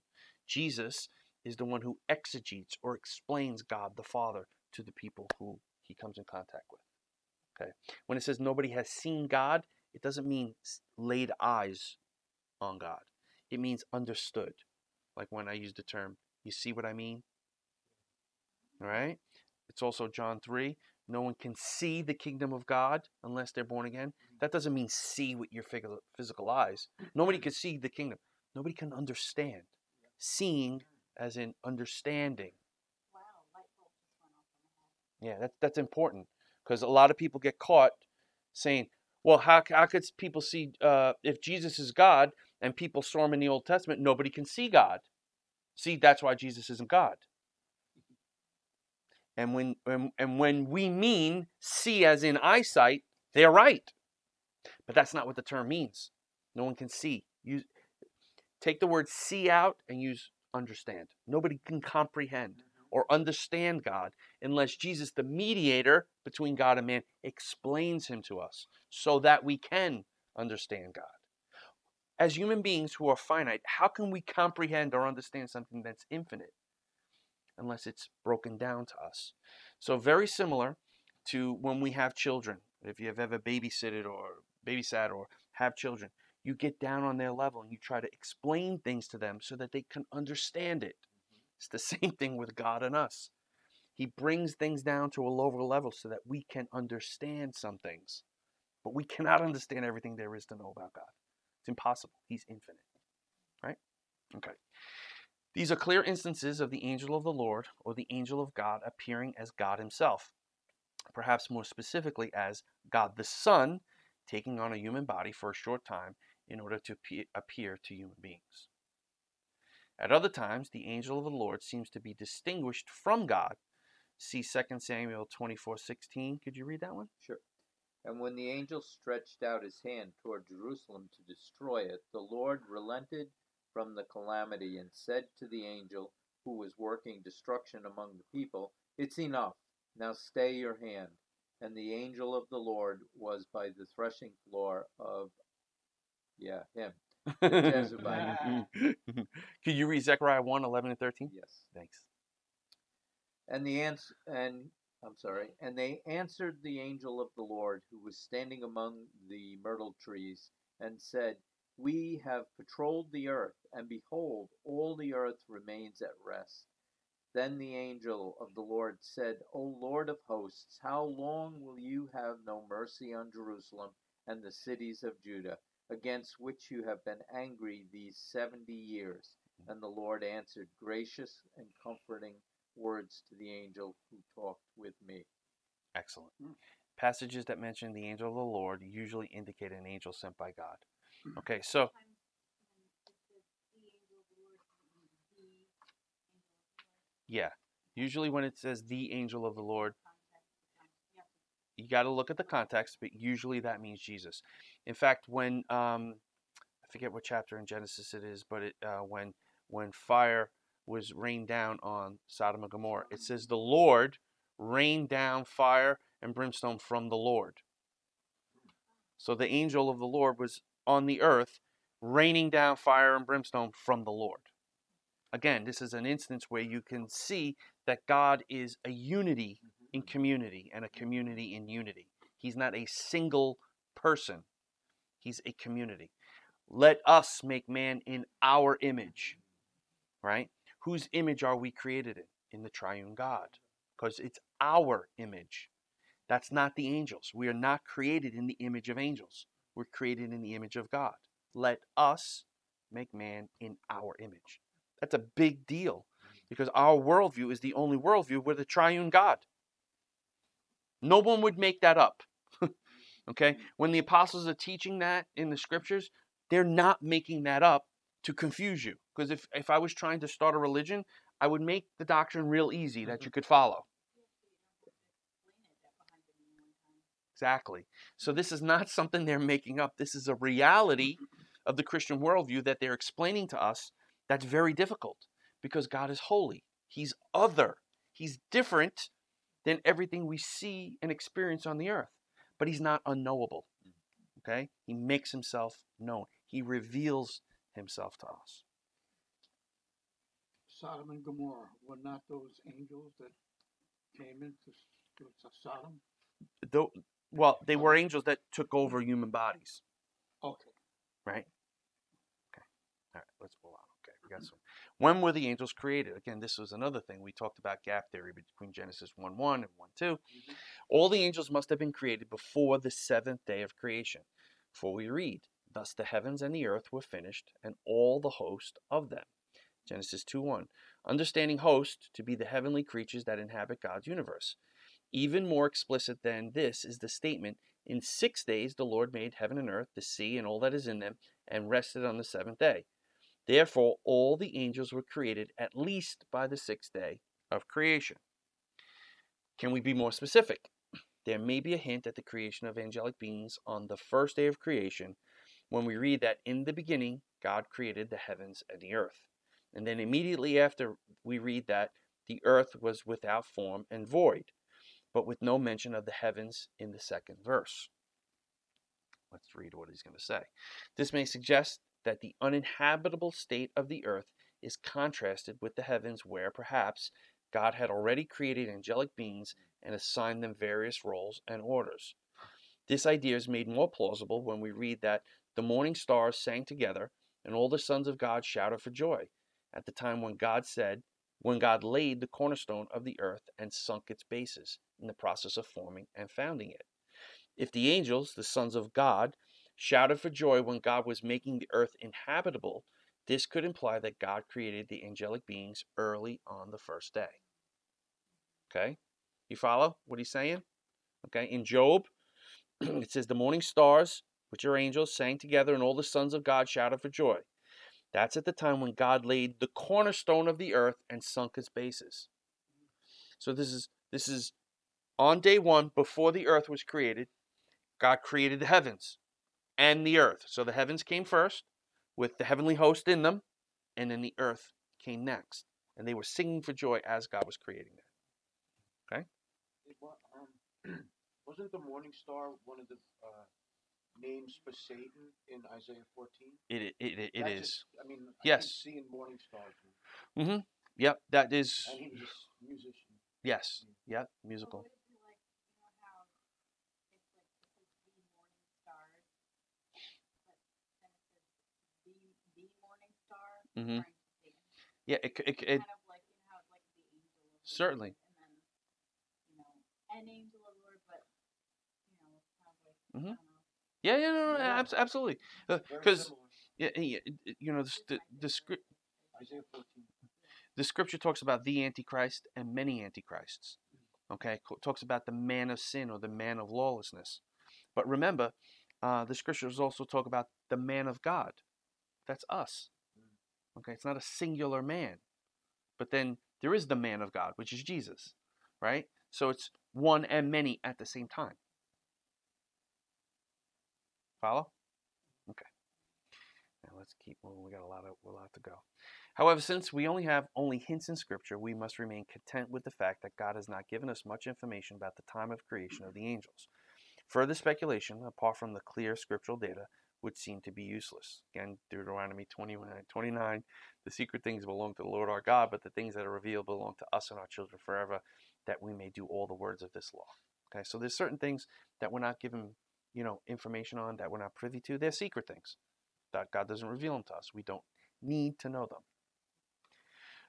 Jesus is the one who exegetes or explains God the Father to the people who he comes in contact with. Okay, when it says nobody has seen God, it doesn't mean laid eyes on God. It means understood. Like when I use the term, you see what I mean? All right? It's also John three. No one can see the kingdom of God unless they're born again. That doesn't mean see with your physical eyes. Nobody can see the kingdom. Nobody can understand. Seeing as in understanding. Wow, light bulb just went off in my head. Yeah, that, that's important because a lot of people get caught saying, well, how, how could people see uh, if Jesus is God? And people saw him in the Old Testament, nobody can see God. See, that's why Jesus isn't God. And when and, and when we mean see as in eyesight, they're right. But that's not what the term means. No one can see. Use, take the word see out and use understand. Nobody can comprehend or understand God unless Jesus, the mediator between God and man, explains him to us so that we can understand God. As human beings who are finite, how can we comprehend or understand something that's infinite unless it's broken down to us? So very similar to when we have children. If you have ever babysitted or babysat or have children, you get down on their level and you try to explain things to them so that they can understand it. It's the same thing with God and us. He brings things down to a lower level so that we can understand some things. But we cannot understand everything there is to know about God. It's impossible. He's infinite. Right? Okay. These are clear instances of the angel of the Lord or the angel of God appearing as God himself, perhaps more specifically as God the Son, taking on a human body for a short time in order to appear to human beings. At other times, the angel of the Lord seems to be distinguished from God. See Second Samuel twenty-four sixteen. Could you read that one? Sure. And when the angel stretched out his hand toward Jerusalem to destroy it, the Lord relented from the calamity and said to the angel who was working destruction among the people, it's enough. Now stay your hand. And the angel of the Lord was by the threshing floor of, yeah, him. Jezebel. Could you read Zechariah one, eleven and thirteen? Yes. Thanks. And the ans- and I'm sorry. And they answered the angel of the Lord, who was standing among the myrtle trees, and said, "We have patrolled the earth, and behold, all the earth remains at rest." Then the angel of the Lord said, "O Lord of hosts, how long will you have no mercy on Jerusalem and the cities of Judah, against which you have been angry these seventy years?" And the Lord answered gracious and comforting words to the angel who talked with me. Excellent. Mm. Passages that mention the angel of the Lord usually indicate an angel sent by God. Mm. Okay, so yeah, usually when it says the angel of the Lord, you got to look at the context, but usually that means Jesus. In fact, when um, I forget what chapter in Genesis it is, but it, uh, when when fire was rained down on Sodom and Gomorrah, it says the Lord rained down fire and brimstone from the Lord. So the angel of the Lord was on the earth, raining down fire and brimstone from the Lord. Again, this is an instance where you can see that God is a unity in community and a community in unity. He's not a single person. He's a community. Let us make man in our image, right? Whose image are we created in? In the triune God, because it's our image. That's not the angels. We are not created in the image of angels. We're created in the image of God. Let us make man in our image. That's a big deal, because our worldview is the only worldview with a triune God. No one would make that up. Okay? When the apostles are teaching that in the scriptures, they're not making that up to confuse you. Because if, if I was trying to start a religion, I would make the doctrine real easy that you could follow. Exactly. So this is not something they're making up. This is a reality of the Christian worldview that they're explaining to us that's very difficult, because God is holy. He's other. He's different than everything we see and experience on the earth. But he's not unknowable. Okay? He makes himself known. He reveals himself to us. Sodom and Gomorrah, were not those angels that came into Sodom? The, well, they were angels that took over human bodies. Okay. Right? Okay. All right, let's move on. Okay, we got some. When were the angels created? Again, this was another thing. We talked about gap theory between Genesis one one and one two. Mm-hmm. All the angels must have been created before the seventh day of creation. For we read, "Thus the heavens and the earth were finished, and all the host of them." Genesis two one. Understanding host to be the heavenly creatures that inhabit God's universe. Even more explicit than this is the statement, "In six days the Lord made heaven and earth, the sea, and all that is in them, and rested on the seventh day." Therefore, all the angels were created at least by the sixth day of creation. Can we be more specific? There may be a hint at the creation of angelic beings on the first day of creation when we read that in the beginning God created the heavens and the earth. And then immediately after we read that the earth was without form and void, but with no mention of the heavens in the second verse. Let's read what he's going to say. This may suggest that the uninhabitable state of the earth is contrasted with the heavens, where perhaps God had already created angelic beings and assigned them various roles and orders. This idea is made more plausible when we read that the morning stars sang together and all the sons of God shouted for joy at the time when God said, when God laid the cornerstone of the earth and sunk its bases in the process of forming and founding it. If the angels, the sons of God, shouted for joy when God was making the earth inhabitable, this could imply that God created the angelic beings early on the first day. Okay? You follow what he's saying? Okay? In Job, it says, "The morning stars, which are angels, sang together, and all the sons of God shouted for joy." That's at the time when God laid the cornerstone of the earth and sunk its bases. So this is this is on day one, before the earth was created, God created the heavens and the earth. So the heavens came first with the heavenly host in them, and then the earth came next. And they were singing for joy as God was creating them. Okay? it, um, wasn't the morning star one of the uh, names for Satan in Isaiah fourteen? It it it, it is. Just, I mean, yes. I seeing morning stars. Mm-hmm. Yep, that is. And he was a musician. Yes. Yep. Musical. Mm-hmm. Yeah, it it, it kind of like, you know, how it's like the angel of the certainly. Lord, and then, you know, an angel of the Lord, but you know, it's kind of like, mm-hmm. I don't know. Yeah, yeah, no, no, yeah. Ab- absolutely, because uh, yeah, yeah, you know, the the, the script the scripture talks about the Antichrist and many antichrists. Okay, it talks about the man of sin or the man of lawlessness, but remember, uh, the scriptures also talk about the man of God. That's us. Okay, it's not a singular man. But then there is the man of God, which is Jesus, right? So it's one and many at the same time. Follow? Okay. Now let's keep moving. We got a lot of a lot to go. However, since we only have only hints in Scripture, we must remain content with the fact that God has not given us much information about the time of creation of the angels. Further speculation, apart from the clear scriptural data, would seem to be useless. Again, Deuteronomy twenty-nine, the secret things belong to the Lord our God, but the things that are revealed belong to us and our children forever, that we may do all the words of this law. Okay, so there's certain things that we're not given, you know, information on, that we're not privy to. They're secret things that God doesn't reveal them to us. We don't need to know them.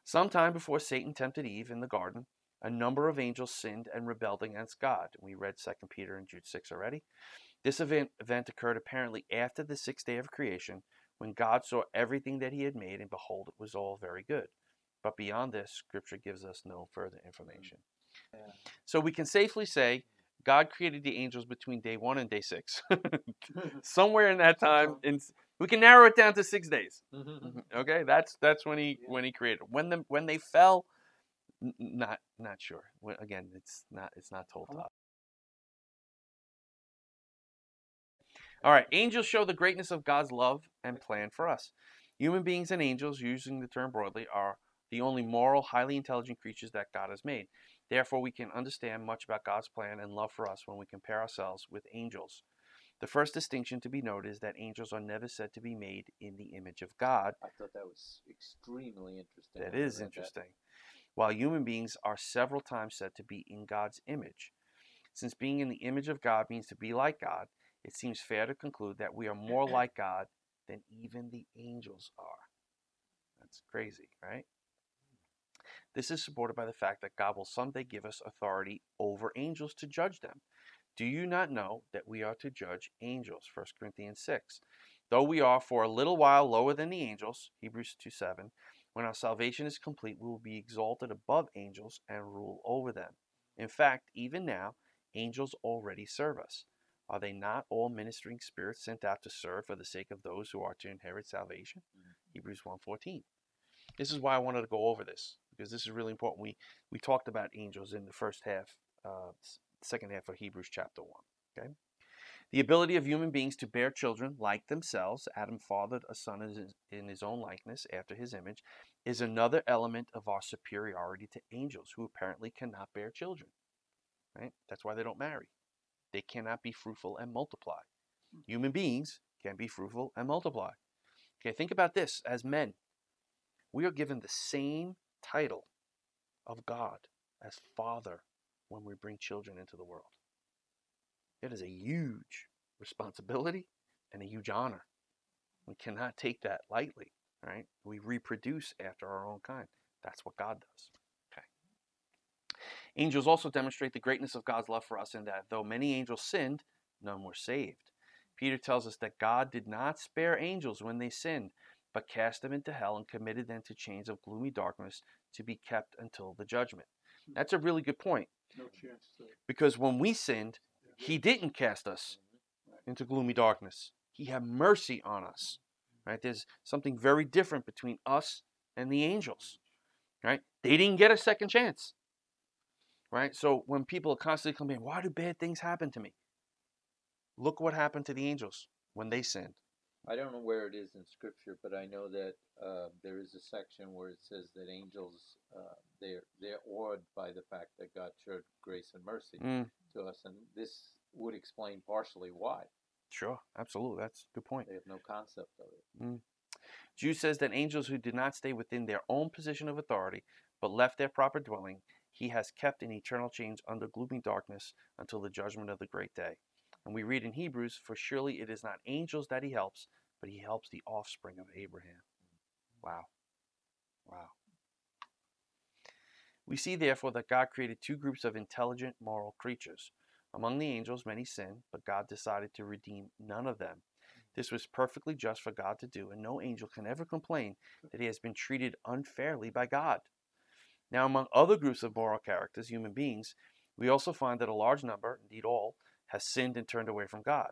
Sometime before Satan tempted Eve in the garden, a number of angels sinned and rebelled against God. We read Second Peter and Jude six already. This event, event occurred apparently after the sixth day of creation, when God saw everything that he had made, and behold, it was all very good. But beyond this, Scripture gives us no further information. Yeah. So we can safely say God created the angels between day one and day six. Somewhere in that time, in, we can narrow it down to six days. Mm-hmm. Okay, that's that's when he yeah. when he created. When the when they fell, n- not not sure. When, again, it's not it's not told to us. All right, angels show the greatness of God's love and plan for us. Human beings and angels, using the term broadly, are the only moral, highly intelligent creatures that God has made. Therefore, we can understand much about God's plan and love for us when we compare ourselves with angels. The first distinction to be noted is that angels are never said to be made in the image of God. I thought that was extremely interesting. That is interesting. That. While human beings are several times said to be in God's image. Since being in the image of God means to be like God, it seems fair to conclude that we are more like God than even the angels are. That's crazy, right? This is supported by the fact that God will someday give us authority over angels to judge them. Do you not know that we are to judge angels? First Corinthians six. Though we are for a little while lower than the angels, Hebrews two seven, when our salvation is complete, we will be exalted above angels and rule over them. In fact, even now, angels already serve us. Are they not all ministering spirits sent out to serve for the sake of those who are to inherit salvation? Mm-hmm. Hebrews one fourteen. This is why I wanted to go over this, because this is really important. We we talked about angels in the first half, uh, second half of Hebrews chapter one. Okay, the ability of human beings to bear children like themselves, Adam fathered a son in his own likeness after his image, is another element of our superiority to angels, who apparently cannot bear children. Right? That's why they don't marry. They cannot be fruitful and multiply. Human beings can be fruitful and multiply. Okay, think about this. As men, we are given the same title of God as Father when we bring children into the world. It is a huge responsibility and a huge honor. We cannot take that lightly, right? We reproduce after our own kind. That's what God does. Angels also demonstrate the greatness of God's love for us in that, though many angels sinned, none were saved. Peter tells us that God did not spare angels when they sinned, but cast them into hell and committed them to chains of gloomy darkness to be kept until the judgment. That's a really good point. No chance to... Because when we sinned, he didn't cast us into gloomy darkness. He had mercy on us. Right? There's something very different between us and the angels. Right? They didn't get a second chance. Right? So when people are constantly complaining, why do bad things happen to me? Look what happened to the angels when they sinned. I don't know where it is in Scripture, but I know that uh, there is a section where it says that angels, uh, they're, they're awed by the fact that God showed grace and mercy mm. to us, and this would explain partially why. Sure, absolutely. That's a good point. They have no concept of it. Mm. Jude says that angels who did not stay within their own position of authority, but left their proper dwelling, he has kept in eternal chains under gloomy darkness until the judgment of the great day. And we read in Hebrews, for surely it is not angels that he helps, but he helps the offspring of Abraham. Wow. Wow. We see, therefore, that God created two groups of intelligent, moral creatures. Among the angels, many sinned, but God decided to redeem none of them. This was perfectly just for God to do, and no angel can ever complain that he has been treated unfairly by God. Now, among other groups of moral characters, human beings, we also find that a large number, indeed all, has sinned and turned away from God.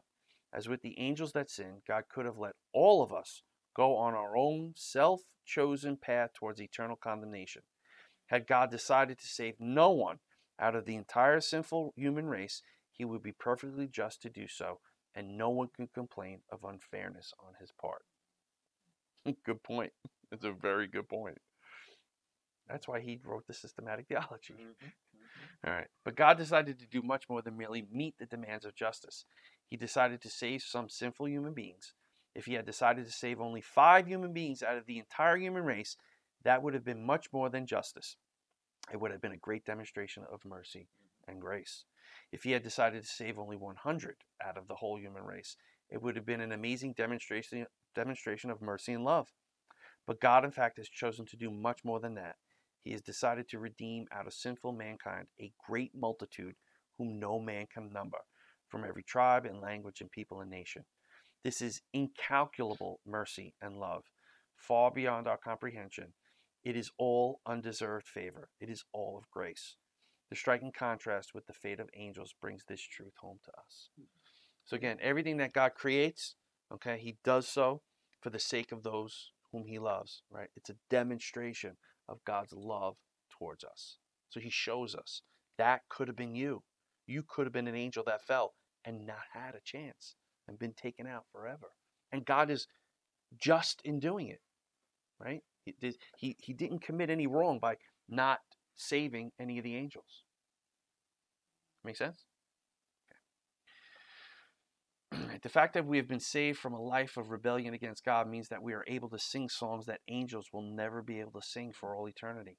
As with the angels that sinned, God could have let all of us go on our own self-chosen path towards eternal condemnation. Had God decided to save no one out of the entire sinful human race, he would be perfectly just to do so, and no one can complain of unfairness on his part. Good point. It's a very good point. That's why he wrote the systematic theology. Mm-hmm. All right. But God decided to do much more than merely meet the demands of justice. He decided to save some sinful human beings. If he had decided to save only five human beings out of the entire human race, that would have been much more than justice. It would have been a great demonstration of mercy and grace. If he had decided to save only one hundred out of the whole human race, it would have been an amazing demonstration, demonstration of mercy and love. But God, in fact, has chosen to do much more than that. He has decided to redeem out of sinful mankind a great multitude whom no man can number, from every tribe and language and people and nation. This is incalculable mercy and love, far beyond our comprehension. It is all undeserved favor. It is all of grace. The striking contrast with the fate of angels brings this truth home to us. So again, everything that God creates, okay, he does so for the sake of those whom he loves, right? It's a demonstration of God's love towards us. So he shows us that could have been you. You could have been an angel that fell and not had a chance and been taken out forever. And God is just in doing it, right? He, did, he, he didn't commit any wrong by not saving any of the angels. Make sense? The fact that we have been saved from a life of rebellion against God means that we are able to sing songs that angels will never be able to sing for all eternity.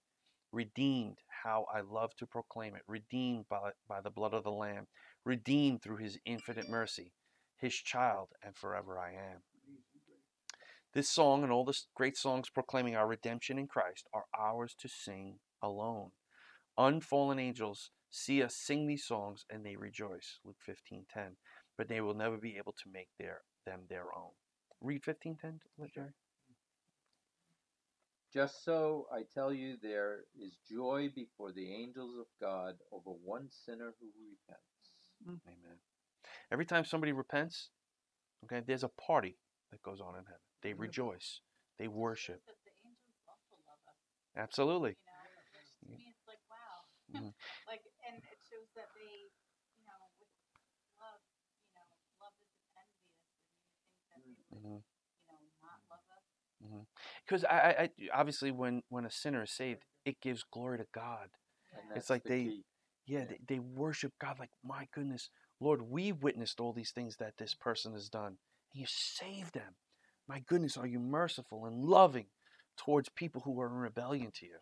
Redeemed, how I love to proclaim it. Redeemed by, by the blood of the Lamb. Redeemed through his infinite mercy. His child, and forever I am. This song and all the great songs proclaiming our redemption in Christ are ours to sing alone. Unfallen angels see us sing these songs and they rejoice. Luke fifteen ten. But they will never be able to make their them their own. Read fifteen ten, Jerry. Just so I tell you, there is joy before the angels of God over one sinner who repents. Mm. Amen. Every time somebody repents, okay, there's a party that goes on in heaven. They rejoice. They worship. But the angels also love us. Absolutely. You know, it's like, wow. Mm. Like, and it shows that they... Mm-hmm. Mm-hmm. Because I, I, obviously, when when a sinner is saved, it gives glory to God. Yeah. It's like the they, yeah, yeah, they they worship God. Like, my goodness, Lord, we witnessed all these things that this person has done, and you saved them. My goodness, are you merciful and loving towards people who are in rebellion to you?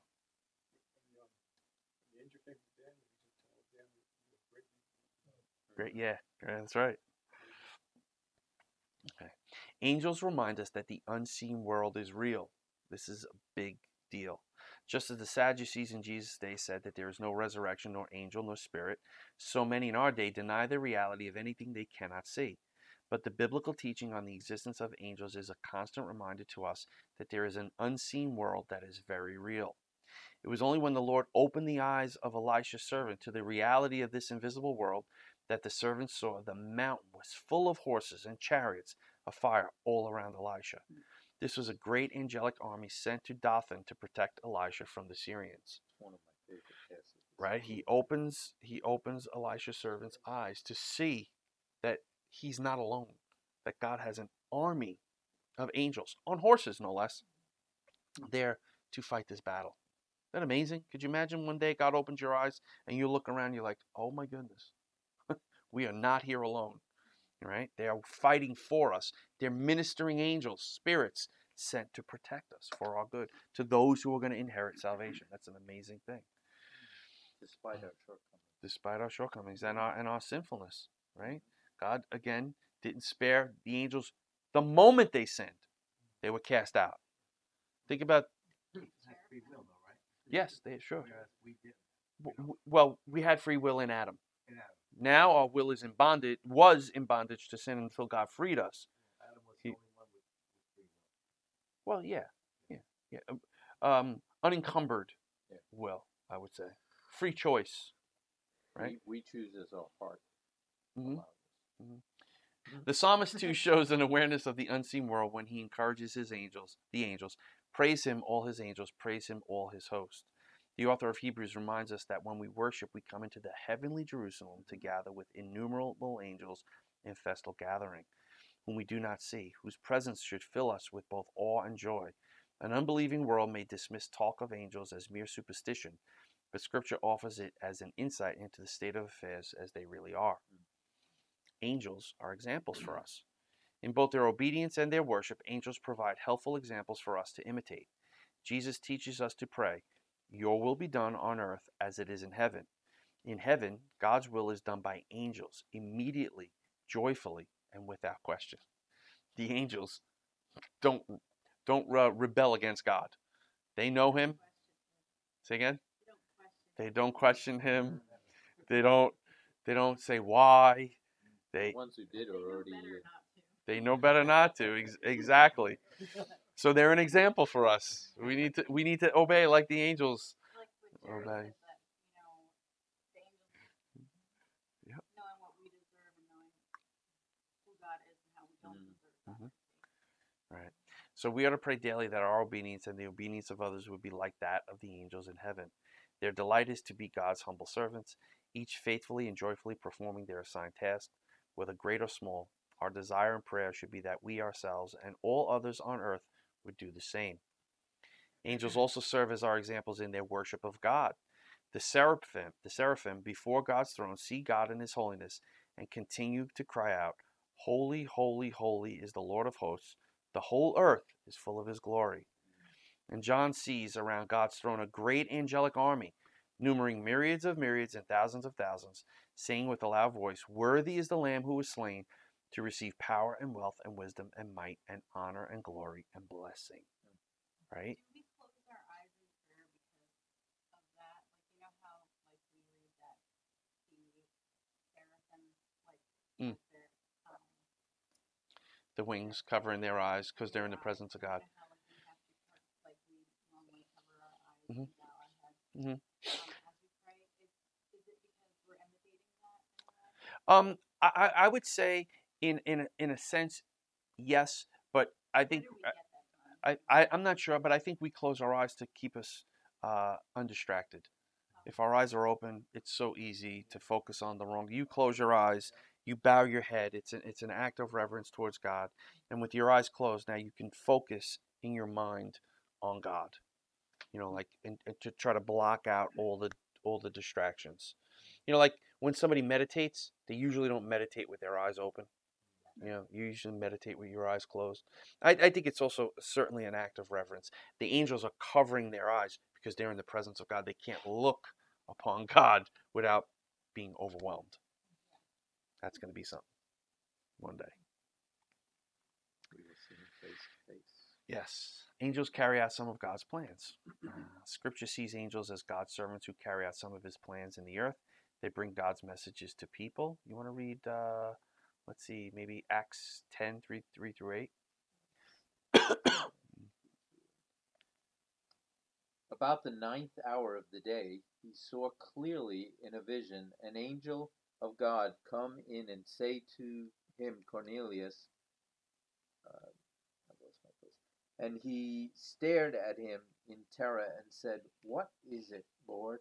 Great, yeah, that's right. Okay. Angels remind us that the unseen world is real. This is a big deal. Just as the Sadducees in Jesus' day said that there is no resurrection, nor angel, nor spirit, so many in our day deny the reality of anything they cannot see. But the biblical teaching on the existence of angels is a constant reminder to us that there is an unseen world that is very real. It was only when the Lord opened the eyes of Elisha's servant to the reality of this invisible world that the servant saw the mountain was full of horses and chariots of fire all around Elisha. This was a great angelic army sent to Dothan to protect Elisha from the Syrians. One of my favorite passages. Right? He opens he opens Elisha's servant's eyes to see that he's not alone, that God has an army of angels, on horses no less, there to fight this battle. Isn't that amazing? Could you imagine one day God opens your eyes and you look around, you're like, oh my goodness, we are not here alone, right? They are fighting for us. They're ministering angels, spirits sent to protect us for our good, to those who are going to inherit salvation. That's an amazing thing. Despite our shortcomings. Despite our shortcomings and our, and our sinfulness, right? God, again, didn't spare the angels. The moment they sinned, they were cast out. Think about... Yes, they sure. Well, we had free will in Adam. Now our will is in bondage, was in bondage to sin until God freed us. He, well, yeah, yeah, yeah. Um, unencumbered will, I would say. Free choice, right? We, we choose as our heart. Mm-hmm. Mm-hmm. The psalmist too shows an awareness of the unseen world when he encourages his angels, the angels. Praise him, all his angels. Praise him, all his host. The author of Hebrews reminds us that when we worship, we come into the heavenly Jerusalem to gather with innumerable angels in festal gathering, whom we do not see, whose presence should fill us with both awe and joy. An unbelieving world may dismiss talk of angels as mere superstition, but Scripture offers it as an insight into the state of affairs as they really are. Angels are examples for us. In both their obedience and their worship, angels provide helpful examples for us to imitate. Jesus teaches us to pray, "Your will be done on earth as it is in heaven." In heaven, God's will is done by angels immediately, joyfully, and without question. The angels don't don't uh, rebel against God. They know Him. Say again. They don't question Him. They don't. They don't say why. They. The ones who did are already. They know better not to. Ex- exactly. So they're an example for us. We need to we need to obey like the angels. Like obey. That, you know, the angels yep. Knowing what we deserve and knowing who God is and how we don't deserve God. Mm-hmm. Right. So we ought to pray daily that our obedience and the obedience of others would be like that of the angels in heaven. Their delight is to be God's humble servants, each faithfully and joyfully performing their assigned task, whether great or small. Our desire and prayer should be that we ourselves and all others on earth would do the same. Angels also serve as our examples in their worship of God. The seraphim, the seraphim before God's throne see God in His holiness and continue to cry out, "Holy, holy, holy is the Lord of hosts. The whole earth is full of His glory." And John sees around God's throne a great angelic army, numering myriads of myriads and thousands of thousands, saying with a loud voice, "Worthy is the Lamb who was slain to receive power and wealth and wisdom and might and honor and glory and blessing." Right? Do we close our eyes in prayer because of that? Like, you know how, like, we read that the seraphim, like, mm. their, um, the wings covering their eyes because they're in the presence of God. How, like, we have to, like, we normally cover our eyes mm-hmm. and bow our heads. Mm-hmm. Um, as we pray, is, is it because we're imitating that? Um, I, I would say... In in in a sense, yes, but I think I, I I'm not sure, but I think we close our eyes to keep us uh, undistracted. If our eyes are open, it's so easy to focus on the wrong. You close your eyes, you bow your head. It's an it's an act of reverence towards God, and with your eyes closed, now you can focus in your mind on God. You know, like and, and to try to block out all the all the distractions. You know, like when somebody meditates, they usually don't meditate with their eyes open. You know, you usually meditate with your eyes closed. I, I think it's also certainly an act of reverence. The angels are covering their eyes because they're in the presence of God. They can't look upon God without being overwhelmed. That's going to be something one day. We will see him face to face. Yes. Angels carry out some of God's plans. Uh, scripture sees angels as God's servants who carry out some of His plans in the earth. They bring God's messages to people. You want to read... Uh, Let's see, maybe Acts ten, three, three through eight. About the ninth hour of the day, he saw clearly in a vision an angel of God come in and say to him, "Cornelius," uh, I lost my place, and he stared at him in terror and said, "What is it, Lord?"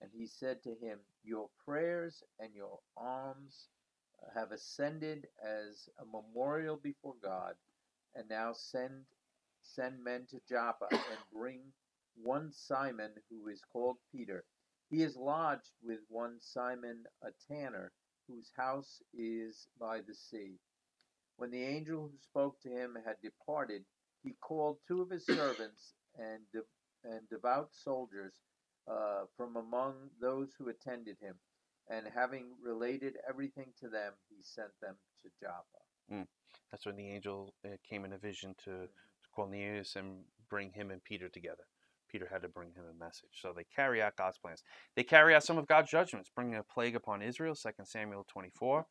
And he said to him, "Your prayers and your alms have ascended as a memorial before God, And now send send men to Joppa and bring one Simon, who is called Peter. He is lodged with one Simon, a tanner, whose house is by the sea. When the angel who spoke to him had departed, he called two of his servants and de- and devout soldiers uh, from among those who attended him. And having related everything to them, he sent them to Joppa. Mm. That's when the angel uh, came in a vision to, mm-hmm. to Cornelius and bring him and Peter together. Peter had to bring him a message. So they carry out God's plans. They carry out some of God's judgments, bringing a plague upon Israel, Second Samuel twenty-four,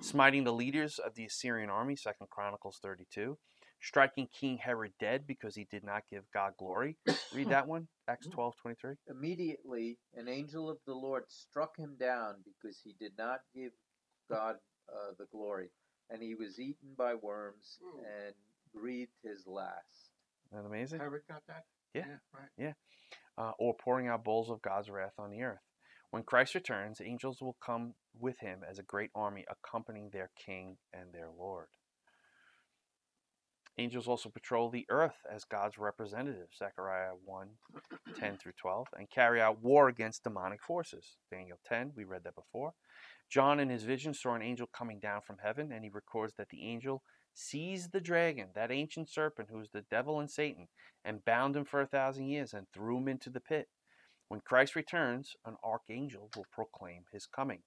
smiting the leaders of the Assyrian army, Second Chronicles thirty-two, striking King Herod dead because he did not give God glory. Read that one, Acts twelve twenty-three. Immediately, an angel of the Lord struck him down because he did not give God uh, the glory, and he was eaten by worms and breathed his last. Isn't that amazing? Herod got that? Yeah, yeah, right. yeah. Uh, or pouring out bowls of God's wrath on the earth. When Christ returns, angels will come with him as a great army accompanying their king and their Lord. Angels also patrol the earth as God's representatives, Zechariah one, ten through twelve, and carry out war against demonic forces, Daniel ten, we read that before. John in his vision saw an angel coming down from heaven, and he records that the angel seized the dragon, that ancient serpent who is the devil and Satan, and bound him for a thousand years and threw him into the pit. When Christ returns, an archangel will proclaim his coming.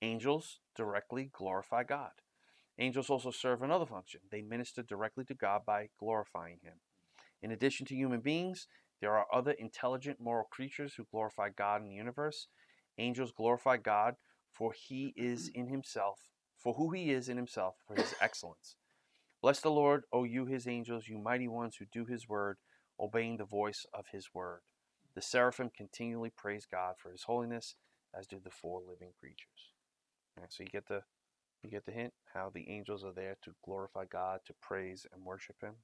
Angels directly glorify God. Angels also serve another function. They minister directly to God by glorifying him. In addition to human beings, there are other intelligent moral creatures who glorify God in the universe. Angels glorify God for he is in himself, for who he is in himself, for his excellence. Bless the Lord, O you his angels, you mighty ones who do his word, obeying the voice of his word. The seraphim continually praise God for his holiness, as do the four living creatures. All right, so you get the you get the hint how the angels are there to glorify God, to praise and worship him.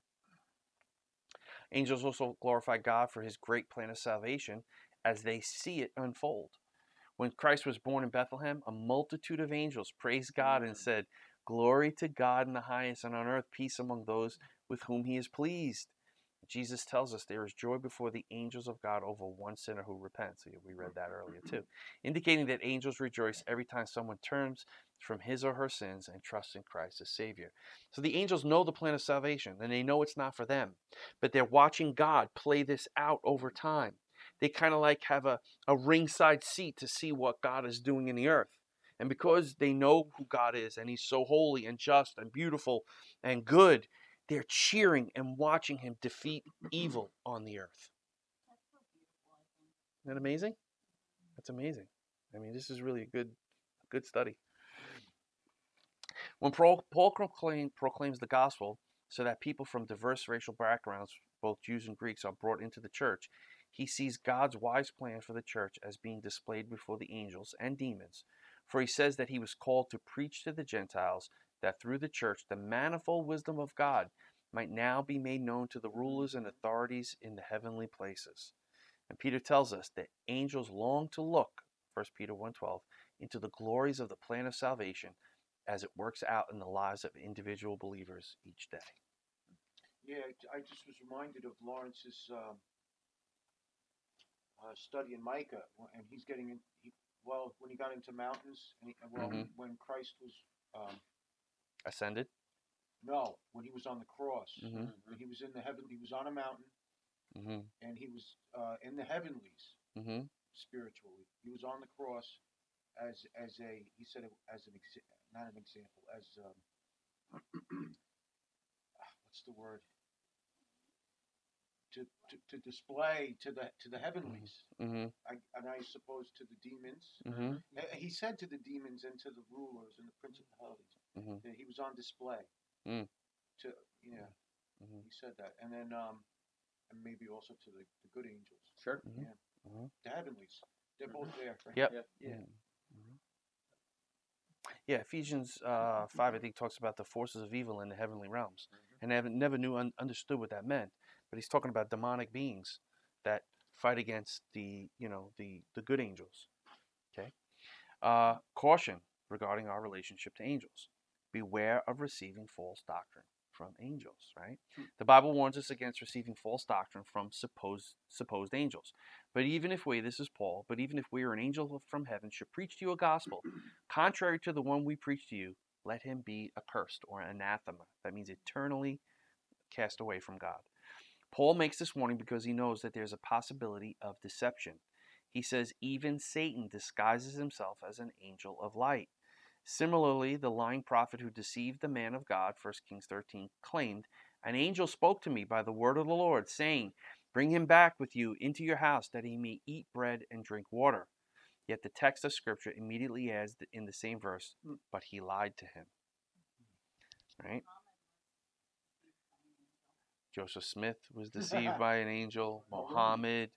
Angels also glorify God for his great plan of salvation as they see it unfold. When Christ was born in Bethlehem, a multitude of angels praised God and said, "Glory to God in the highest, and on earth peace among those with whom he is pleased." Jesus tells us there is joy before the angels of God over one sinner who repents. We read that earlier too, indicating that angels rejoice every time someone turns from his or her sins and trusts in Christ as Savior. So the angels know the plan of salvation, and they know it's not for them, but they're watching God play this out over time. They kind of like have a, a ringside seat to see what God is doing in the earth. And because they know who God is, and he's so holy and just and beautiful and good, they're cheering and watching him defeat evil on the earth. That's so beautiful, I think. Isn't that amazing? That's amazing. I mean, this is really a good, good study. When Paul proclaim, proclaims the gospel so that people from diverse racial backgrounds, both Jews and Greeks, are brought into the church, he sees God's wise plan for the church as being displayed before the angels and demons. For he says that he was called to preach to the Gentiles that through the church the manifold wisdom of God might now be made known to the rulers and authorities in the heavenly places. And Peter tells us that angels long to look, First Peter one twelve, into the glories of the plan of salvation as it works out in the lives of individual believers each day. Yeah, I just was reminded of Lawrence's um, uh, study in Micah, and he's getting, in, he, well, when he got into mountains, and he, well, mm-hmm. when Christ was um, ascended? No, when he was on the cross, mm-hmm. when he was in the heaven, he was on a mountain, mm-hmm. and he was uh, in the heavenlies mm-hmm. spiritually. He was on the cross as as a he said as an not an example as um, what's the word to, to to display to the to the heavenlies, mm-hmm. I, and I suppose to the demons. Mm-hmm. He said to the demons and to the rulers and the principalities. Mm-hmm. He was on display. Mm. To yeah, mm-hmm. he said that, and then um, and maybe also to the, the good angels. Sure. Mm-hmm. Yeah. Mm-hmm. The heavenlies. They're both there. Right? Yep. Yep. Yeah. Mm-hmm. Yeah. Ephesians uh, five, I think, talks about the forces of evil in the heavenly realms, mm-hmm. and I haven't, never knew un- understood what that meant. But he's talking about demonic beings that fight against the you know the the good angels. Okay. Uh, caution regarding our relationship to angels. Beware of receiving false doctrine. from angels, right? The Bible warns us against receiving false doctrine from supposed supposed angels. But even if we, this is Paul, but even if we are an angel from heaven should preach to you a gospel contrary to the one we preach to you, let him be accursed or anathema. That means eternally cast away from God. Paul makes this warning because he knows that there's a possibility of deception. He says, even Satan disguises himself as an angel of light. Similarly, the lying prophet who deceived the man of God, First Kings thirteen, claimed, an angel spoke to me by the word of the Lord, saying, bring him back with you into your house, that he may eat bread and drink water. Yet the text of Scripture immediately adds in the same verse, but he lied to him. Right? Joseph Smith was deceived by an angel. Mohammed,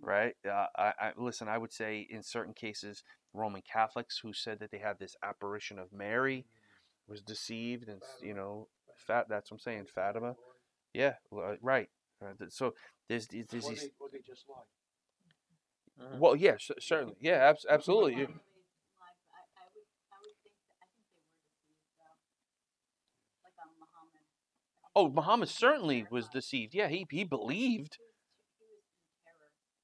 right? Uh, I, I, listen, I would say in certain cases, Roman Catholics who said that they had this apparition of Mary was deceived, and you know, fat. That's what I'm saying, Fatima. Yeah, right. So there's, there's these. Or they, or they just lied. Well, yeah, certainly, yeah, absolutely. You, Oh, Muhammad certainly was deceived. Yeah, he he believed.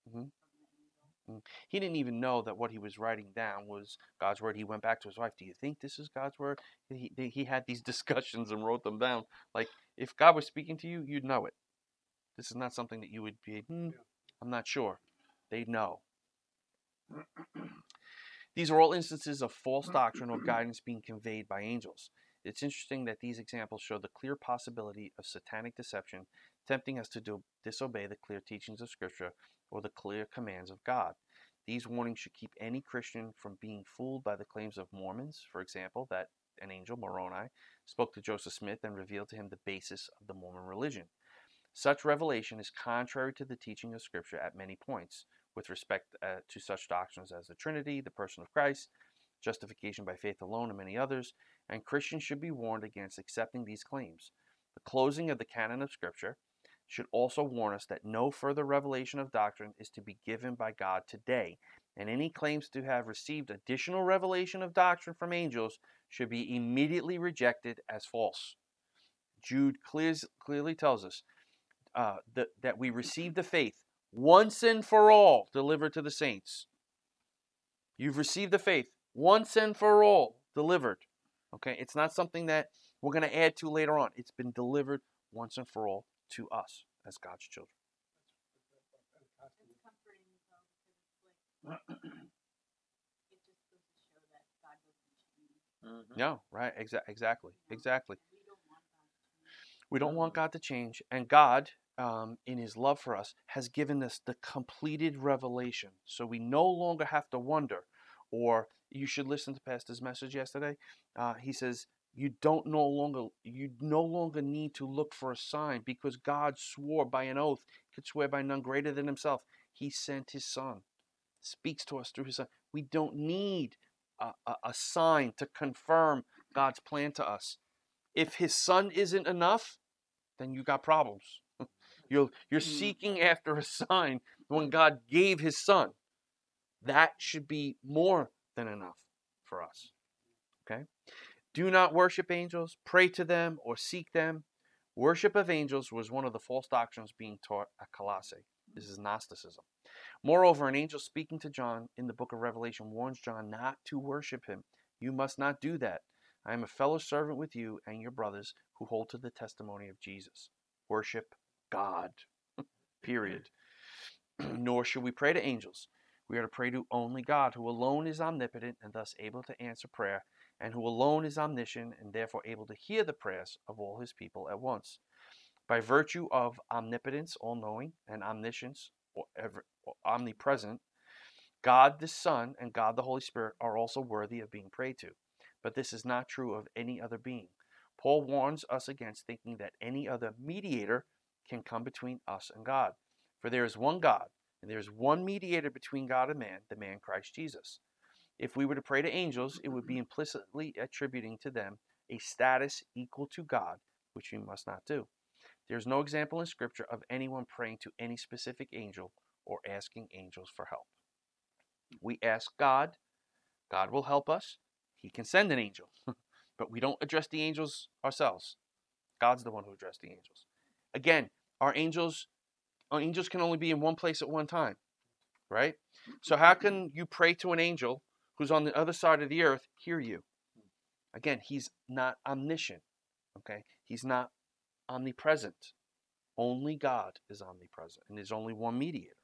Mm-hmm. He didn't even know that what he was writing down was God's word. He went back to his wife. Do you think this is God's word? He he had these discussions and wrote them down. Like, if God was speaking to you, you'd know it. This is not something that you would be, hmm, I'm not sure. They know. These are all instances of false doctrine or guidance being conveyed by angels. It's interesting that these examples show the clear possibility of satanic deception, tempting us to do, disobey the clear teachings of Scripture or the clear commands of God. These warnings should keep any Christian from being fooled by the claims of Mormons, for example, that an angel, Moroni, spoke to Joseph Smith and revealed to him the basis of the Mormon religion. Such revelation is contrary to the teaching of Scripture at many points, with respect uh, to such doctrines as the Trinity, the person of Christ, justification by faith alone, and many others, and Christians should be warned against accepting these claims. The closing of the canon of Scripture should also warn us that no further revelation of doctrine is to be given by God today, and any claims to have received additional revelation of doctrine from angels should be immediately rejected as false. Jude clears, clearly tells us uh, that, that we receive the faith once and for all delivered to the saints. You've received the faith once and for all delivered. Okay, it's not something that we're going to add to later on. It's been delivered once and for all to us as God's children. It's comforting, though, because it's like, it just goes to show that God doesn't change. Mm-hmm. No, right, exa- exactly, yeah. exactly. We don't want God to change. We don't want God to change. And God, um, in his love for us, has given us the completed revelation. So we no longer have to wonder. Or you should listen to Pastor's message yesterday. Uh, he says you don't no longer you no longer need to look for a sign because God swore by an oath. He could swear by none greater than himself. He sent his Son, speaks to us through his Son. We don't need a, a, a sign to confirm God's plan to us. If his Son isn't enough, then you got problems. you're you're seeking after a sign when God gave his Son. That should be more than enough for us. Okay? Do not worship angels, pray to them, or seek them. Worship of angels was one of the false doctrines being taught at Colossae. This is Gnosticism. Moreover, an angel speaking to John in the book of Revelation warns John not to worship him. You must not do that. I am a fellow servant with you and your brothers who hold to the testimony of Jesus. Worship God. Period. Nor should we pray to angels. We are to pray to only God, who alone is omnipotent and thus able to answer prayer, and who alone is omniscient and therefore able to hear the prayers of all his people at once. By virtue of omnipotence, all-knowing, and omniscience, or ever, or omnipresent, God the Son and God the Holy Spirit are also worthy of being prayed to. But this is not true of any other being. Paul warns us against thinking that any other mediator can come between us and God. For there is one God, and there is one mediator between God and man, the man Christ Jesus. If we were to pray to angels, it would be implicitly attributing to them a status equal to God, which we must not do. There is no example in Scripture of anyone praying to any specific angel or asking angels for help. We ask God. God will help us. He can send an angel. But we don't address the angels ourselves. God's the one who addressed the angels. Again, our angels, our angels can only be in one place at one time, right? So how can you pray to an angel who's on the other side of the earth hear you? Again, he's not omniscient, okay? He's not omnipresent. Only God is omnipresent, and there's only one mediator.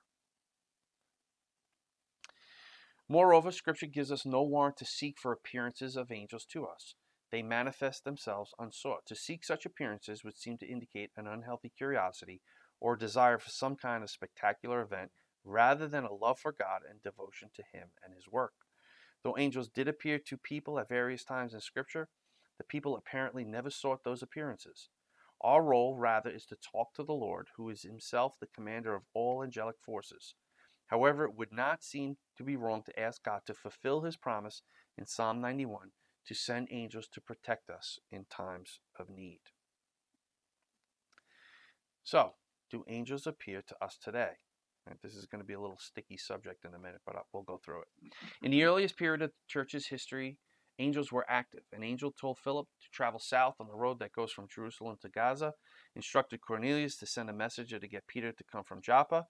Moreover, Scripture gives us no warrant to seek for appearances of angels to us. They manifest themselves unsought. To seek such appearances would seem to indicate an unhealthy curiosity or desire for some kind of spectacular event rather than a love for God and devotion to Him and His work. Though angels did appear to people at various times in Scripture, the people apparently never sought those appearances. Our role, rather, is to talk to the Lord, who is Himself the commander of all angelic forces. However, it would not seem to be wrong to ask God to fulfill His promise in Psalm ninety-one, to send angels to protect us in times of need. So, do angels appear to us today? Right, this is going to be a little sticky subject in a minute, but we'll go through it. In the earliest period of the church's history, angels were active. An angel told Philip to travel south on the road that goes from Jerusalem to Gaza, instructed Cornelius to send a messenger to get Peter to come from Joppa,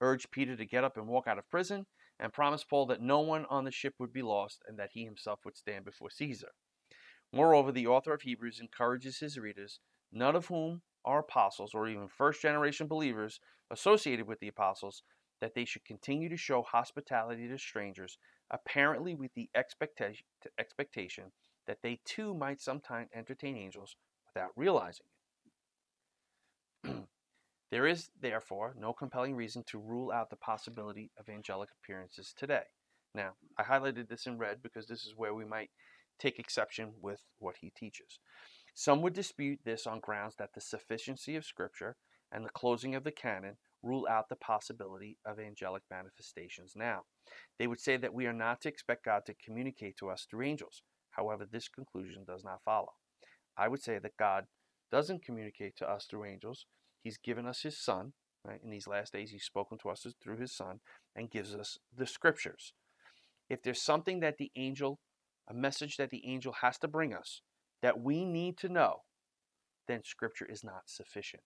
urged Peter to get up and walk out of prison, and promised Paul that no one on the ship would be lost and that he himself would stand before Caesar. Moreover, the author of Hebrews encourages his readers, none of whom are apostles or even first-generation believers associated with the apostles, that they should continue to show hospitality to strangers, apparently with the expectation, expectation that they too might sometime entertain angels without realizing it. There is, therefore, no compelling reason to rule out the possibility of angelic appearances today. Now, I highlighted this in red because this is where we might take exception with what he teaches. Some would dispute this on grounds that the sufficiency of Scripture and the closing of the canon rule out the possibility of angelic manifestations now. They would say that we are not to expect God to communicate to us through angels. However, this conclusion does not follow. I would say that God doesn't communicate to us through angels. He's given us His Son, right? In these last days, He's spoken to us through His Son and gives us the Scriptures. If there's something that the angel, a message that the angel has to bring us that we need to know, then Scripture is not sufficient.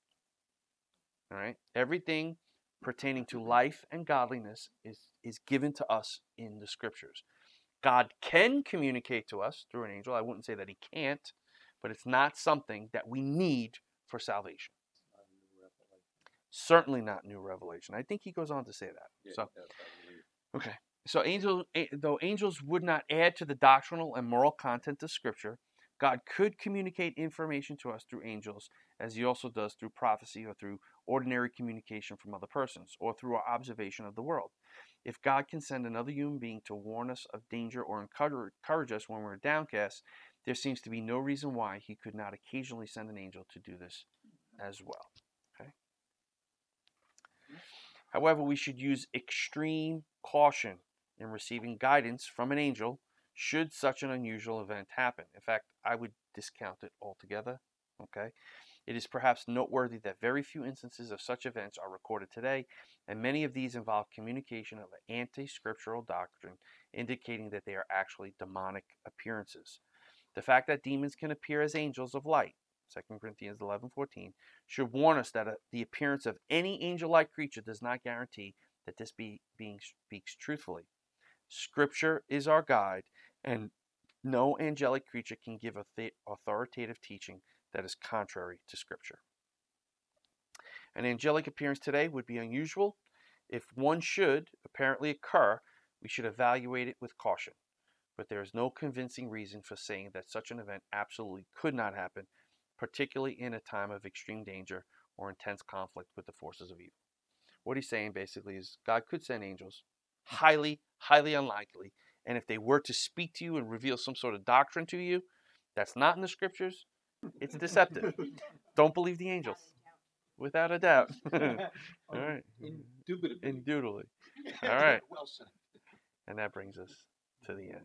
All right? Everything pertaining to life and godliness is, is given to us in the Scriptures. God can communicate to us through an angel. I wouldn't say that He can't, but it's not something that we need for salvation. Certainly not new revelation. I think he goes on to say that. Yeah, so, okay. So, angel, though angels would not add to the doctrinal and moral content of Scripture, God could communicate information to us through angels, as He also does through prophecy or through ordinary communication from other persons or through our observation of the world. If God can send another human being to warn us of danger or encourage us when we're downcast, there seems to be no reason why He could not occasionally send an angel to do this as well. However, we should use extreme caution in receiving guidance from an angel should such an unusual event happen. In fact, I would discount it altogether, okay? It is perhaps noteworthy that very few instances of such events are recorded today, and many of these involve communication of an anti-scriptural doctrine, indicating that they are actually demonic appearances. The fact that demons can appear as angels of light, Second Corinthians eleven fourteen, should warn us that a, the appearance of any angel-like creature does not guarantee that this be, being speaks truthfully. Scripture is our guide, and no angelic creature can give a th- authoritative teaching that is contrary to Scripture. An angelic appearance today would be unusual. If one should apparently occur, we should evaluate it with caution. But there is no convincing reason for saying that such an event absolutely could not happen, particularly in a time of extreme danger or intense conflict with the forces of evil. What he's saying basically is God could send angels, highly, highly unlikely, and if they were to speak to you and reveal some sort of doctrine to you that's not in the Scriptures, it's deceptive. Don't believe the angels. Without a doubt. All right. Indubitably. Indubitably. All right. Well said. And that brings us to the end.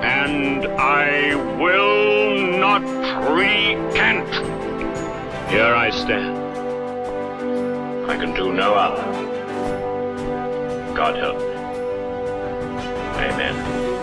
and I will not recant. Here I stand. I can do no other. God help me. Amen.